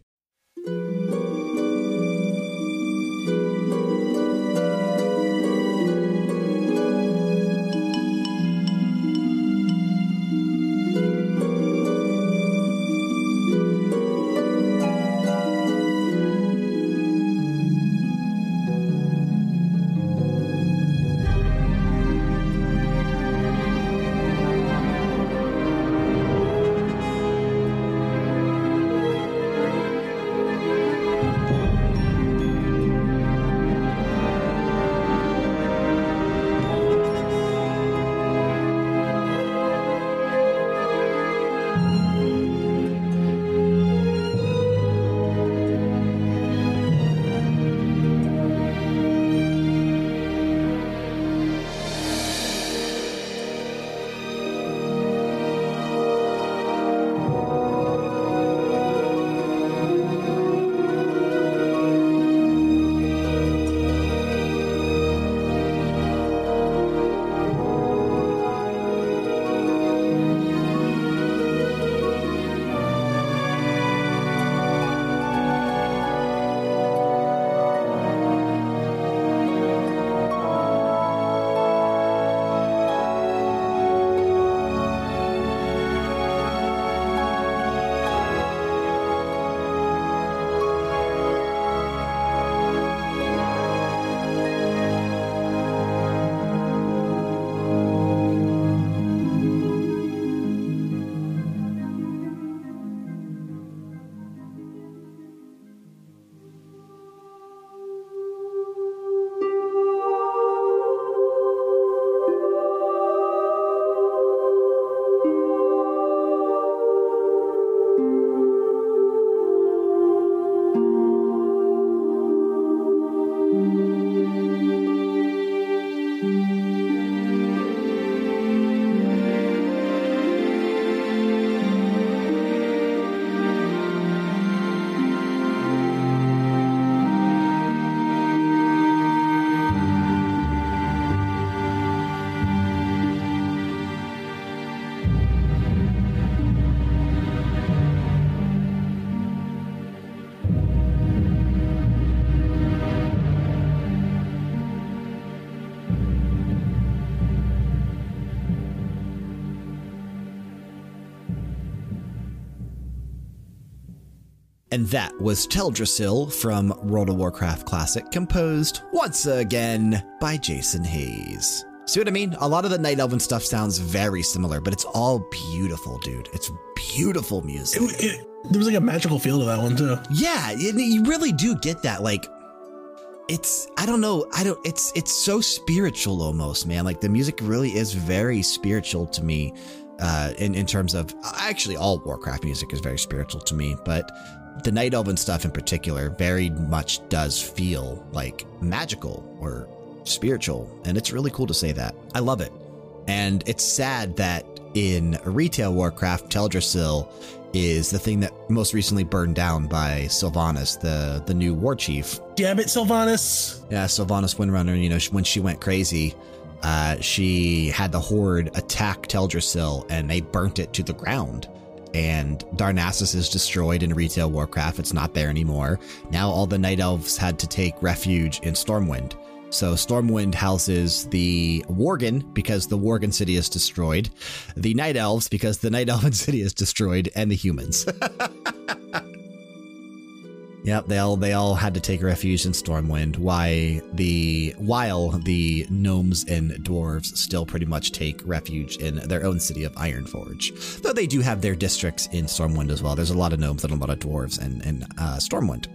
And that was Teldrassil from World of Warcraft Classic, composed once again by Jason Hayes. See what I mean? A lot of the Night Elven stuff sounds very similar, but it's all beautiful, dude. It's beautiful music. There was like a magical feel to that one, too. Yeah, you really do get that. Like, it's so spiritual almost, man. Like, the music really is very spiritual to me. in terms of, actually all Warcraft music is very spiritual to me, but the Night Elven stuff in particular very much does feel like magical or spiritual. And it's really cool to say that. I love it. And it's sad that in retail Warcraft, Teldrassil is the thing that most recently burned down by Sylvanas, the new war chief. Damn it, Sylvanas. Yeah, Sylvanas Windrunner, you know, when she went crazy, she had the Horde attack Teldrassil and they burnt it to the ground. And Darnassus is destroyed in retail Warcraft. It's not there anymore. Now all the Night Elves had to take refuge in Stormwind. So Stormwind houses the Worgen because the Worgen city is destroyed, the Night Elves because the Night Elven city is destroyed, and the humans. Yep, they all had to take refuge in Stormwind. While the gnomes and dwarves still pretty much take refuge in their own city of Ironforge, though they do have their districts in Stormwind as well. There's a lot of gnomes and a lot of dwarves in Stormwind.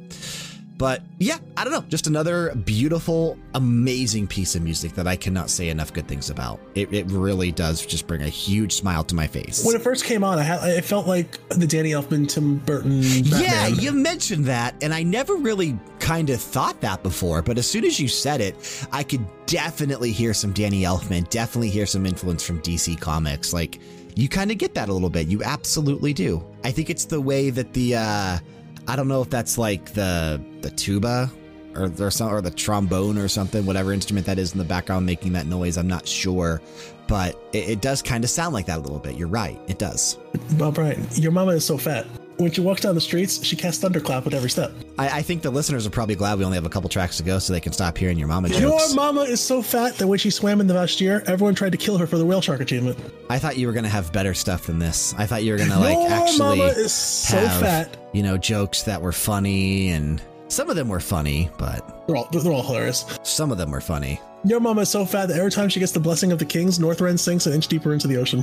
But yeah, I don't know, just another beautiful, amazing piece of music that I cannot say enough good things about. It really does just bring a huge smile to my face. When it first came on, it felt like the Danny Elfman, Tim Burton Batman. Yeah, you mentioned that, and I never really kind of thought that before. But as soon as you said it, I could definitely hear some Danny Elfman, definitely hear some influence from DC Comics. Like, you kind of get that a little bit. You absolutely do. I think it's the way that the... I don't know if that's like the tuba or the trombone or something, whatever instrument that is in the background making that noise. I'm not sure, but it does kind of sound like that a little bit. You're right. It does. Bob Ryan, your mama is so fat. When she walks down the streets, she casts thunderclap with every step. I think the listeners are probably glad we only have a couple tracks to go so they can stop hearing your mama jokes. Your mama is so fat that when she swam in the last year, everyone tried to kill her for the whale shark achievement. I thought you were going to have better stuff than this. I thought you were going to actually mama is so fat. You know, jokes that were funny, and some of them were funny, but they're all hilarious. Some of them were funny. Your mama is so fat that every time she gets the blessing of the kings, Northrend sinks an inch deeper into the ocean.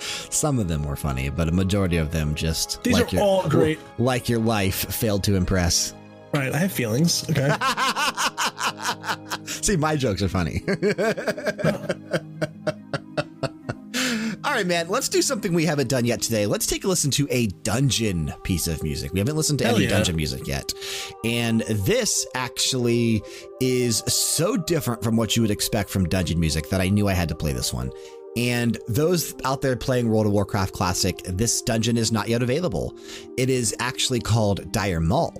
Some of them were funny, but a majority of them just... These are all great. Like your life failed to impress. Right, I have feelings. Okay. See, my jokes are funny. All right, man, let's do something we haven't done yet today. Let's take a listen to a dungeon piece of music. We haven't listened to any dungeon music yet. And this actually is so different from what you would expect from dungeon music that I knew I had to play this one. And those out there playing World of Warcraft Classic, this dungeon is not yet available. It is actually called Dire Maul.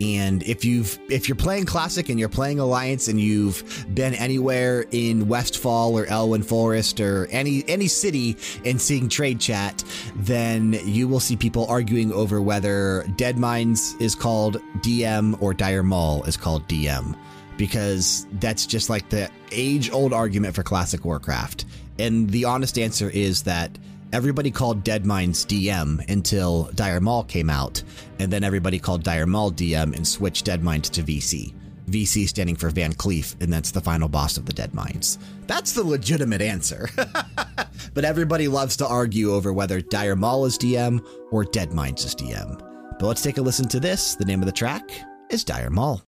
And if you're playing Classic and you're playing Alliance and you've been anywhere in Westfall or Elwynn Forest or any city and seeing trade chat, then you will see people arguing over whether Deadmines is called DM or Dire Maul is called DM, because that's just like the age-old argument for Classic Warcraft. And the honest answer is that everybody called Deadmines DM until Dire Maul came out, and then everybody called Dire Maul DM and switched Deadmines to VC. VC standing for Van Cleef, and that's the final boss of the Deadmines. That's the legitimate answer. But everybody loves to argue over whether Dire Maul is DM or Deadmines is DM. But let's take a listen to this. The name of the track is Dire Maul.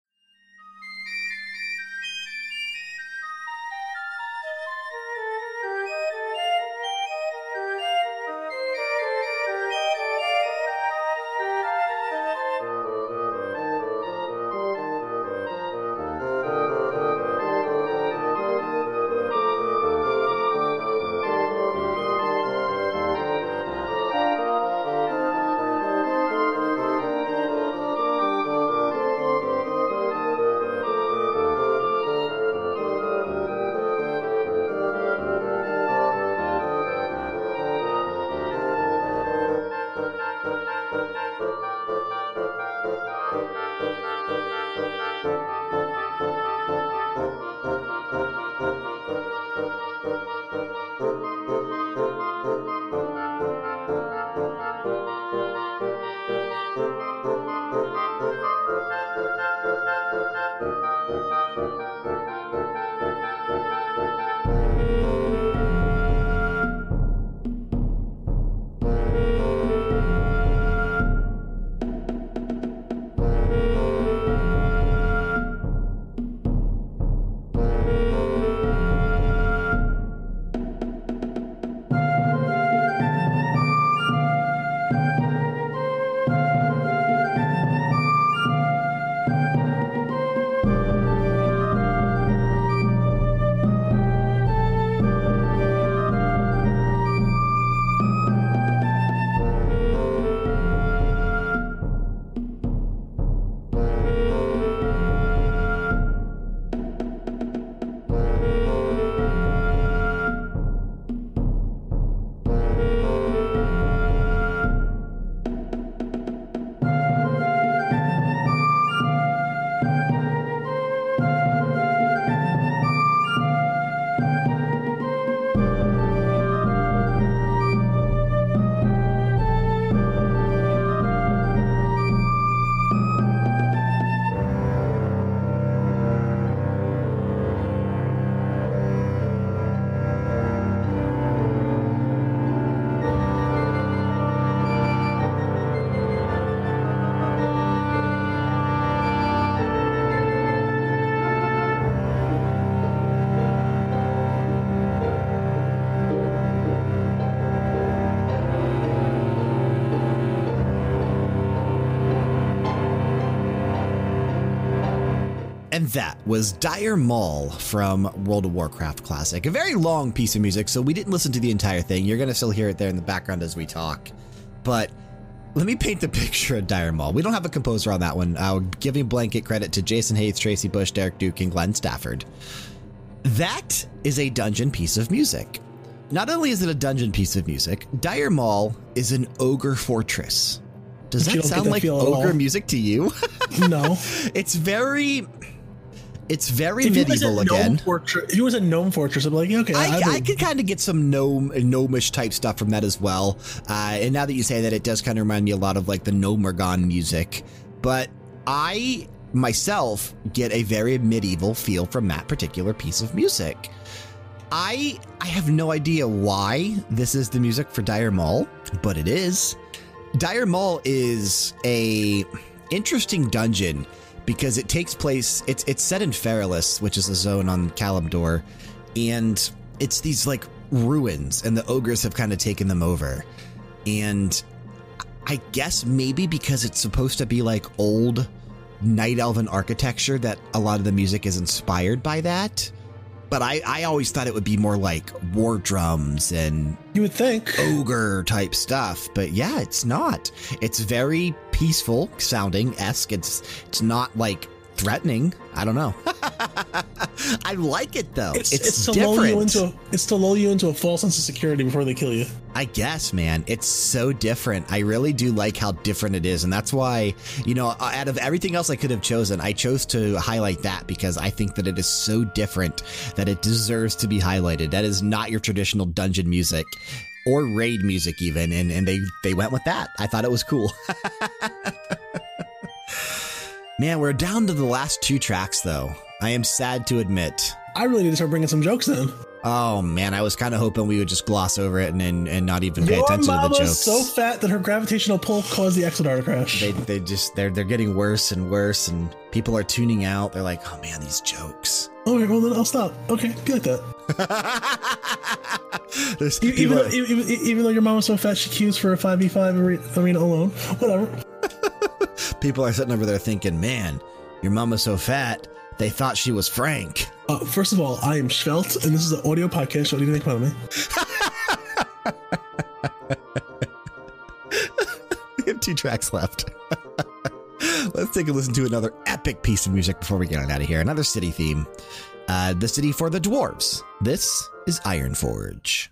And that was Dire Maul from World of Warcraft Classic. A very long piece of music, so we didn't listen to the entire thing. You're going to still hear it there in the background as we talk. But let me paint the picture of Dire Maul. We don't have a composer on that one. I'll give you blanket credit to Jason Hayes, Tracy Bush, Derek Duke, and Glenn Stafford. That is a dungeon piece of music. Not only is it a dungeon piece of music, Dire Maul is an ogre fortress. Does that sound like ogre music to you? No. It's very medieval again. If it was a gnome fortress, I'd be like, okay. I could kind of get some gnomish type stuff from that as well. And now that you say that, it does kind of remind me a lot of like the Gnomorgon music. But I myself get a very medieval feel from that particular piece of music. I have no idea why this is the music for Dire Maul, but it is. Dire Maul is a interesting dungeon because it takes place. It's set in Feralus, which is a zone on Kalimdor, and it's these like ruins, and the ogres have kind of taken them over. And I guess maybe because it's supposed to be like old Night Elven architecture, that a lot of the music is inspired by that. But I always thought it would be more like war drums and you would think ogre type stuff. But yeah, it's not. It's very peaceful sounding esque. It's not like threatening. I don't know. I like it, though. It's to lull you into a false sense of security before they kill you. I guess, man, it's so different. I really do like how different it is. And that's why, you know, out of everything else I could have chosen, I chose to highlight that because I think that it is so different that it deserves to be highlighted. That is not your traditional dungeon music or raid music even. And they went with that. I thought it was cool. Man, we're down to the last two tracks, though. I am sad to admit. I really need to start bringing some jokes in. Oh, man, I was kind of hoping we would just gloss over it and not even pay attention to the jokes. Your mama's so fat that her gravitational pull caused the Exodar to crash. They're getting worse and worse, and people are tuning out. They're like, oh, man, these jokes. Okay, well, then I'll stop. Okay, get that. Even though your mom was so fat, she queues for a 5v5 arena alone. Whatever. People are sitting over there thinking, man, your mama's so fat, they thought she was Frank. First of all, I am Schvelt, and this is an audio podcast, so don't even make fun of me. We have two tracks left. Let's take a listen to another epic piece of music before we get on out of here. Another city theme. The city for the dwarves. This is Ironforge.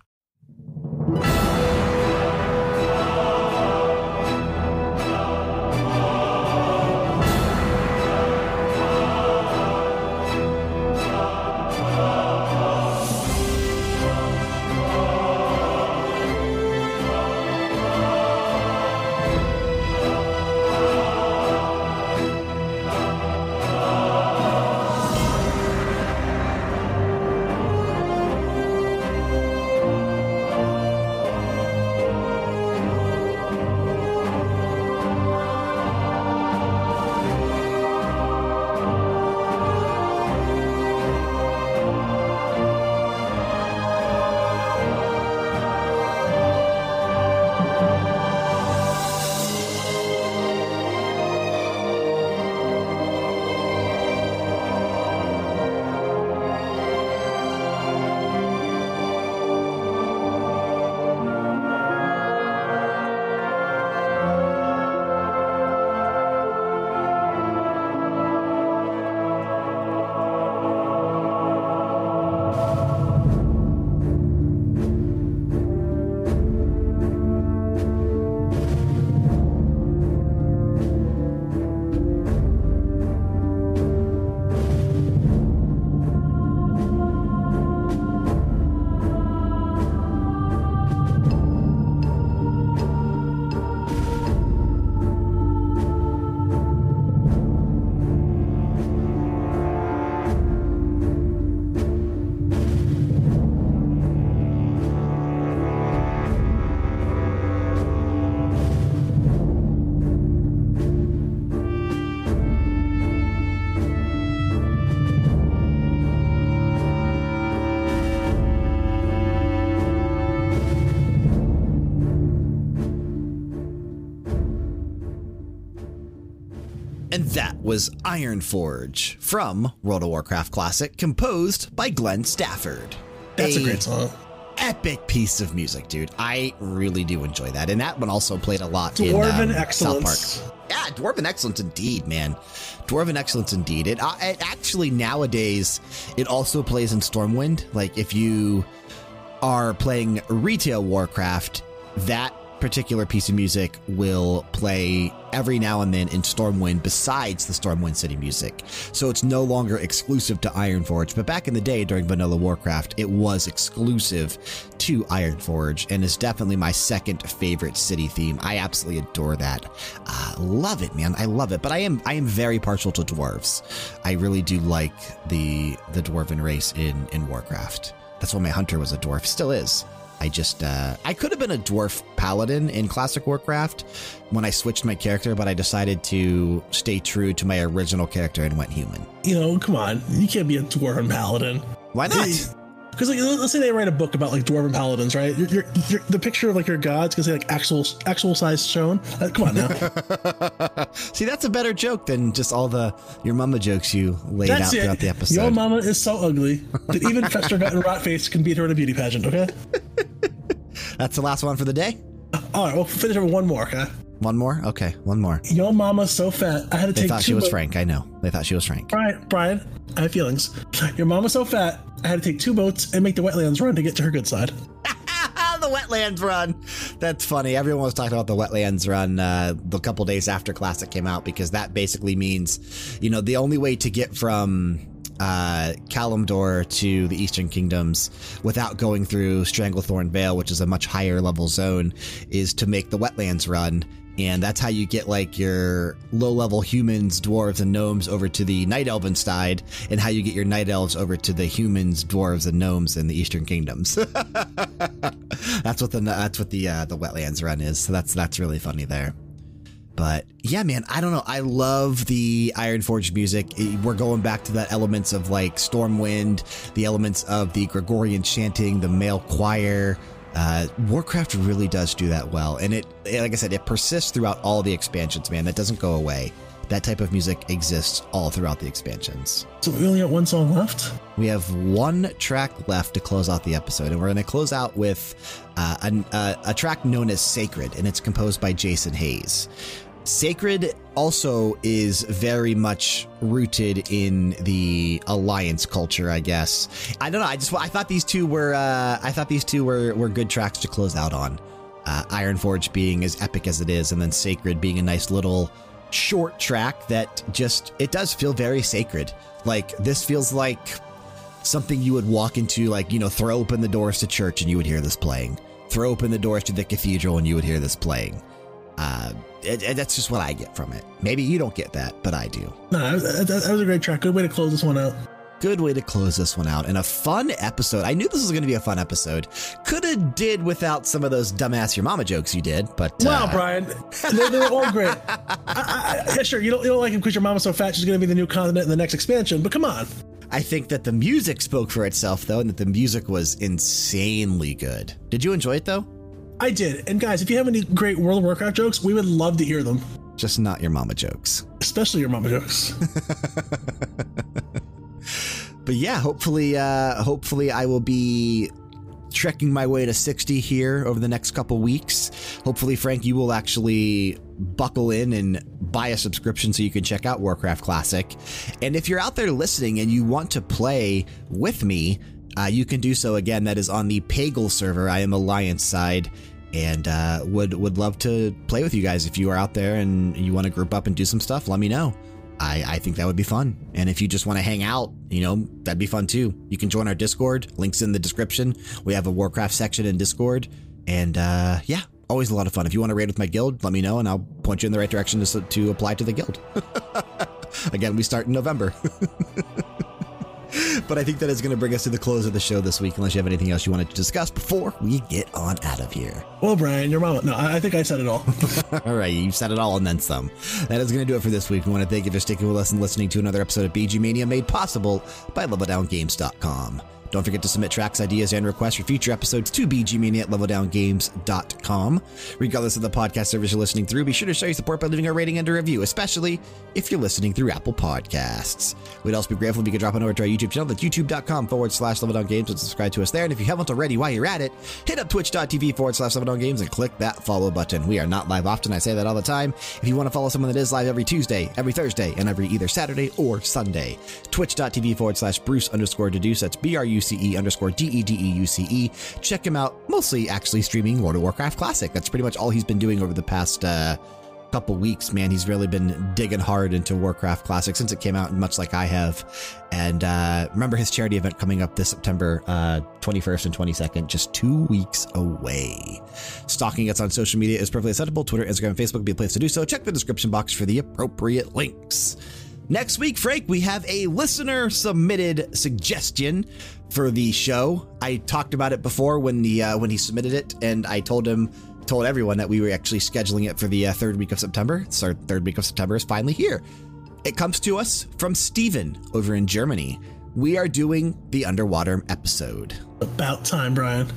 And that was Ironforge from World of Warcraft Classic, composed by Glenn Stafford. That's a great song. Epic piece of music, dude. I really do enjoy that. And that one also played a lot Dwarven in excellence. South Park. Yeah, Dwarven excellence indeed, man. Dwarven excellence indeed. It actually nowadays, it also plays in Stormwind. Like if you are playing retail Warcraft, that particular piece of music will play every now and then in Stormwind besides the Stormwind City music. So it's no longer exclusive to Ironforge, but back in the day during Vanilla Warcraft, it was exclusive to Ironforge and is definitely my second favorite city theme. I absolutely adore that. Love it, man. I love it. But I am very partial to dwarves. I really do like the dwarven race in Warcraft. That's why my hunter was a dwarf, still is. I just, I could have been a dwarf paladin in Classic Warcraft when I switched my character, but I decided to stay true to my original character and went human. You know, come on. You can't be a dwarven paladin. Why not? Because like, let's say they write a book about like dwarven paladins, right? You're, the picture of like your gods can say like actual size shown. Come on now. See, that's a better joke than just all the your mama jokes you laid that's out throughout the episode. Your mama is so ugly that even Fester and Rotface can beat her in a beauty pageant. Okay. That's the last one for the day. All right, we'll finish with one more. Okay. One more. Okay, one more. Your mama's so fat. I had to take. They thought she was Frank. I know. They thought she was Frank. Brian, I have feelings. Your mama's so fat. I had to take two boats and make the wetlands run to get to her good side. The wetlands run. That's funny. Everyone was talking about the wetlands run the couple days after Classic came out, because that basically means, you know, the only way to get from Kalimdor to the Eastern Kingdoms without going through Stranglethorn Vale, which is a much higher level zone, is to make the wetlands run. And that's how you get like your low level humans, dwarves and gnomes over to the Night Elven side, and how you get your Night Elves over to the humans, dwarves and gnomes in the Eastern Kingdoms. that's what the wetlands run is. So that's really funny there. But yeah, man, I don't know. I love the Ironforge music. We're going back to that elements of like Stormwind, the elements of the Gregorian chanting, the male choir. Warcraft really does do that well. And it, like I said, it persists throughout all the expansions, man. That doesn't go away. That type of music exists all throughout the expansions. So we only have one song left? We have one track left to close out the episode. And we're going to close out with a track known as Sacred. And it's composed by Jason Hayes. Sacred also is very much rooted in the Alliance culture, I guess. I don't know. I thought these two were good tracks to close out on. Ironforge being as epic as it is, and then Sacred being a nice little short track that just, it does feel very sacred. Like this feels like something you would walk into, like, you know, throw open the doors to church and you would hear this playing. Throw open the doors to the cathedral and you would hear this playing. That's just what I get from it. Maybe you don't get that, but I do. No, that was a great track. Good way to close this one out. Good way to close this one out. And a fun episode. I knew this was going to be a fun episode. Could have did without some of those dumbass your mama jokes you did, but wow, Brian, they were all great. Yeah, sure. You don't like him because your mama's so fat. She's going to be the new continent in the next expansion. But come on. I think that the music spoke for itself, though, and that the music was insanely good. Did you enjoy it, though? I did. And guys, if you have any great World of Warcraft jokes, we would love to hear them. Just not your mama jokes. Especially your mama jokes. But yeah, hopefully I will be trekking my way to 60 here over the next couple weeks. Hopefully, Frank, you will actually buckle in and buy a subscription so you can check out Warcraft Classic. And if you're out there listening and you want to play with me, you can do so. Again, that is on the Pagel server. I am Alliance side, and would love to play with you guys. If you are out there and you want to group up and do some stuff, let me know. I think that would be fun. And if you just want to hang out, you know, that'd be fun too. You can join our Discord. Link's in the description. We have a Warcraft section in Discord, and yeah, always a lot of fun. If you want to raid with my guild, let me know, and I'll point you in the right direction to apply to the guild. Again, we start in November. But I think that is going to bring us to the close of the show this week, unless you have anything else you wanted to discuss before we get on out of here. Well, Brian, your mama. No, I think I said it all. All right. You said it all and then some. That is going to do it for this week. We want to thank you for sticking with us and listening to another episode of BG Mania, made possible by leveldowngames.com. Don't forget to submit tracks, ideas, and requests for future episodes to bgmania@leveldowngames.com. Regardless of the podcast service you're listening through, be sure to show your support by leaving a rating and a review, especially if you're listening through Apple Podcasts. We'd also be grateful if you could drop on over to our YouTube channel. That's youtube.com/leveldowngames and subscribe to us there. And if you haven't already, while you're at it, hit up twitch.tv/leveldowngames and click that follow button. We are not live often. I say that all the time. If you want to follow someone that is live every Tuesday, every Thursday, and every either Saturday or Sunday, twitch.tv/Bruce_Deduce. That's BRUCE_DEDEUCE. Check him out, mostly actually streaming World of Warcraft Classic. That's pretty much all he's been doing over the past couple weeks, man. He's really been digging hard into Warcraft Classic since it came out, much like I have. And remember his charity event coming up this September 21st and 22nd, just 2 weeks away. Stalking us on social media is perfectly acceptable. Twitter, Instagram, and Facebook would be a place to do so. Check the description box for the appropriate links. Next week, Frank, we have a listener submitted suggestion for the show. I talked about it before when he submitted it, and I told everyone that we were actually scheduling it for the third week of September. So our third week of September is finally here. It comes to us from Steven over in Germany. We are doing the underwater episode. About time, Brian.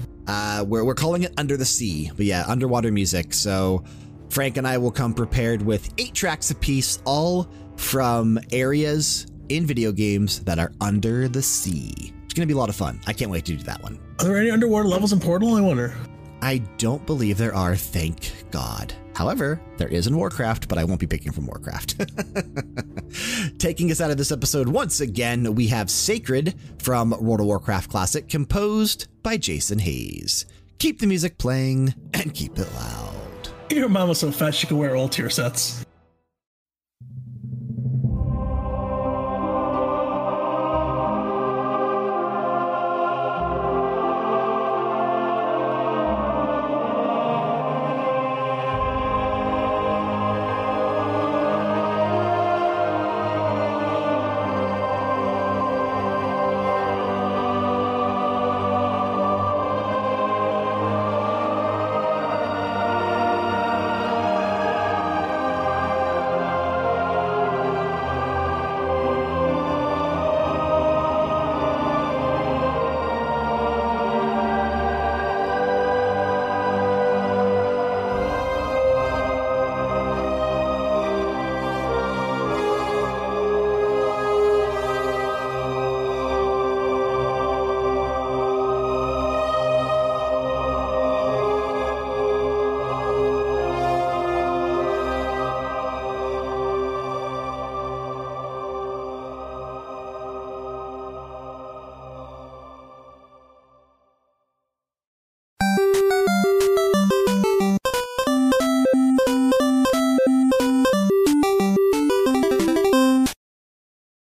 We're calling it Under the Sea, but yeah, underwater music. So Frank and I will come prepared with 8 tracks apiece, all from areas in video games that are under the sea. It's going to be a lot of fun. I can't wait to do that one. Are there any underwater levels in Portal, I wonder? I don't believe there are, thank God. However, there is in Warcraft, but I won't be picking from Warcraft. Taking us out of this episode once again, we have Sacred from World of Warcraft Classic, composed by Jason Hayes. Keep the music playing and keep it loud. Your mama's so fat she can wear all tier sets.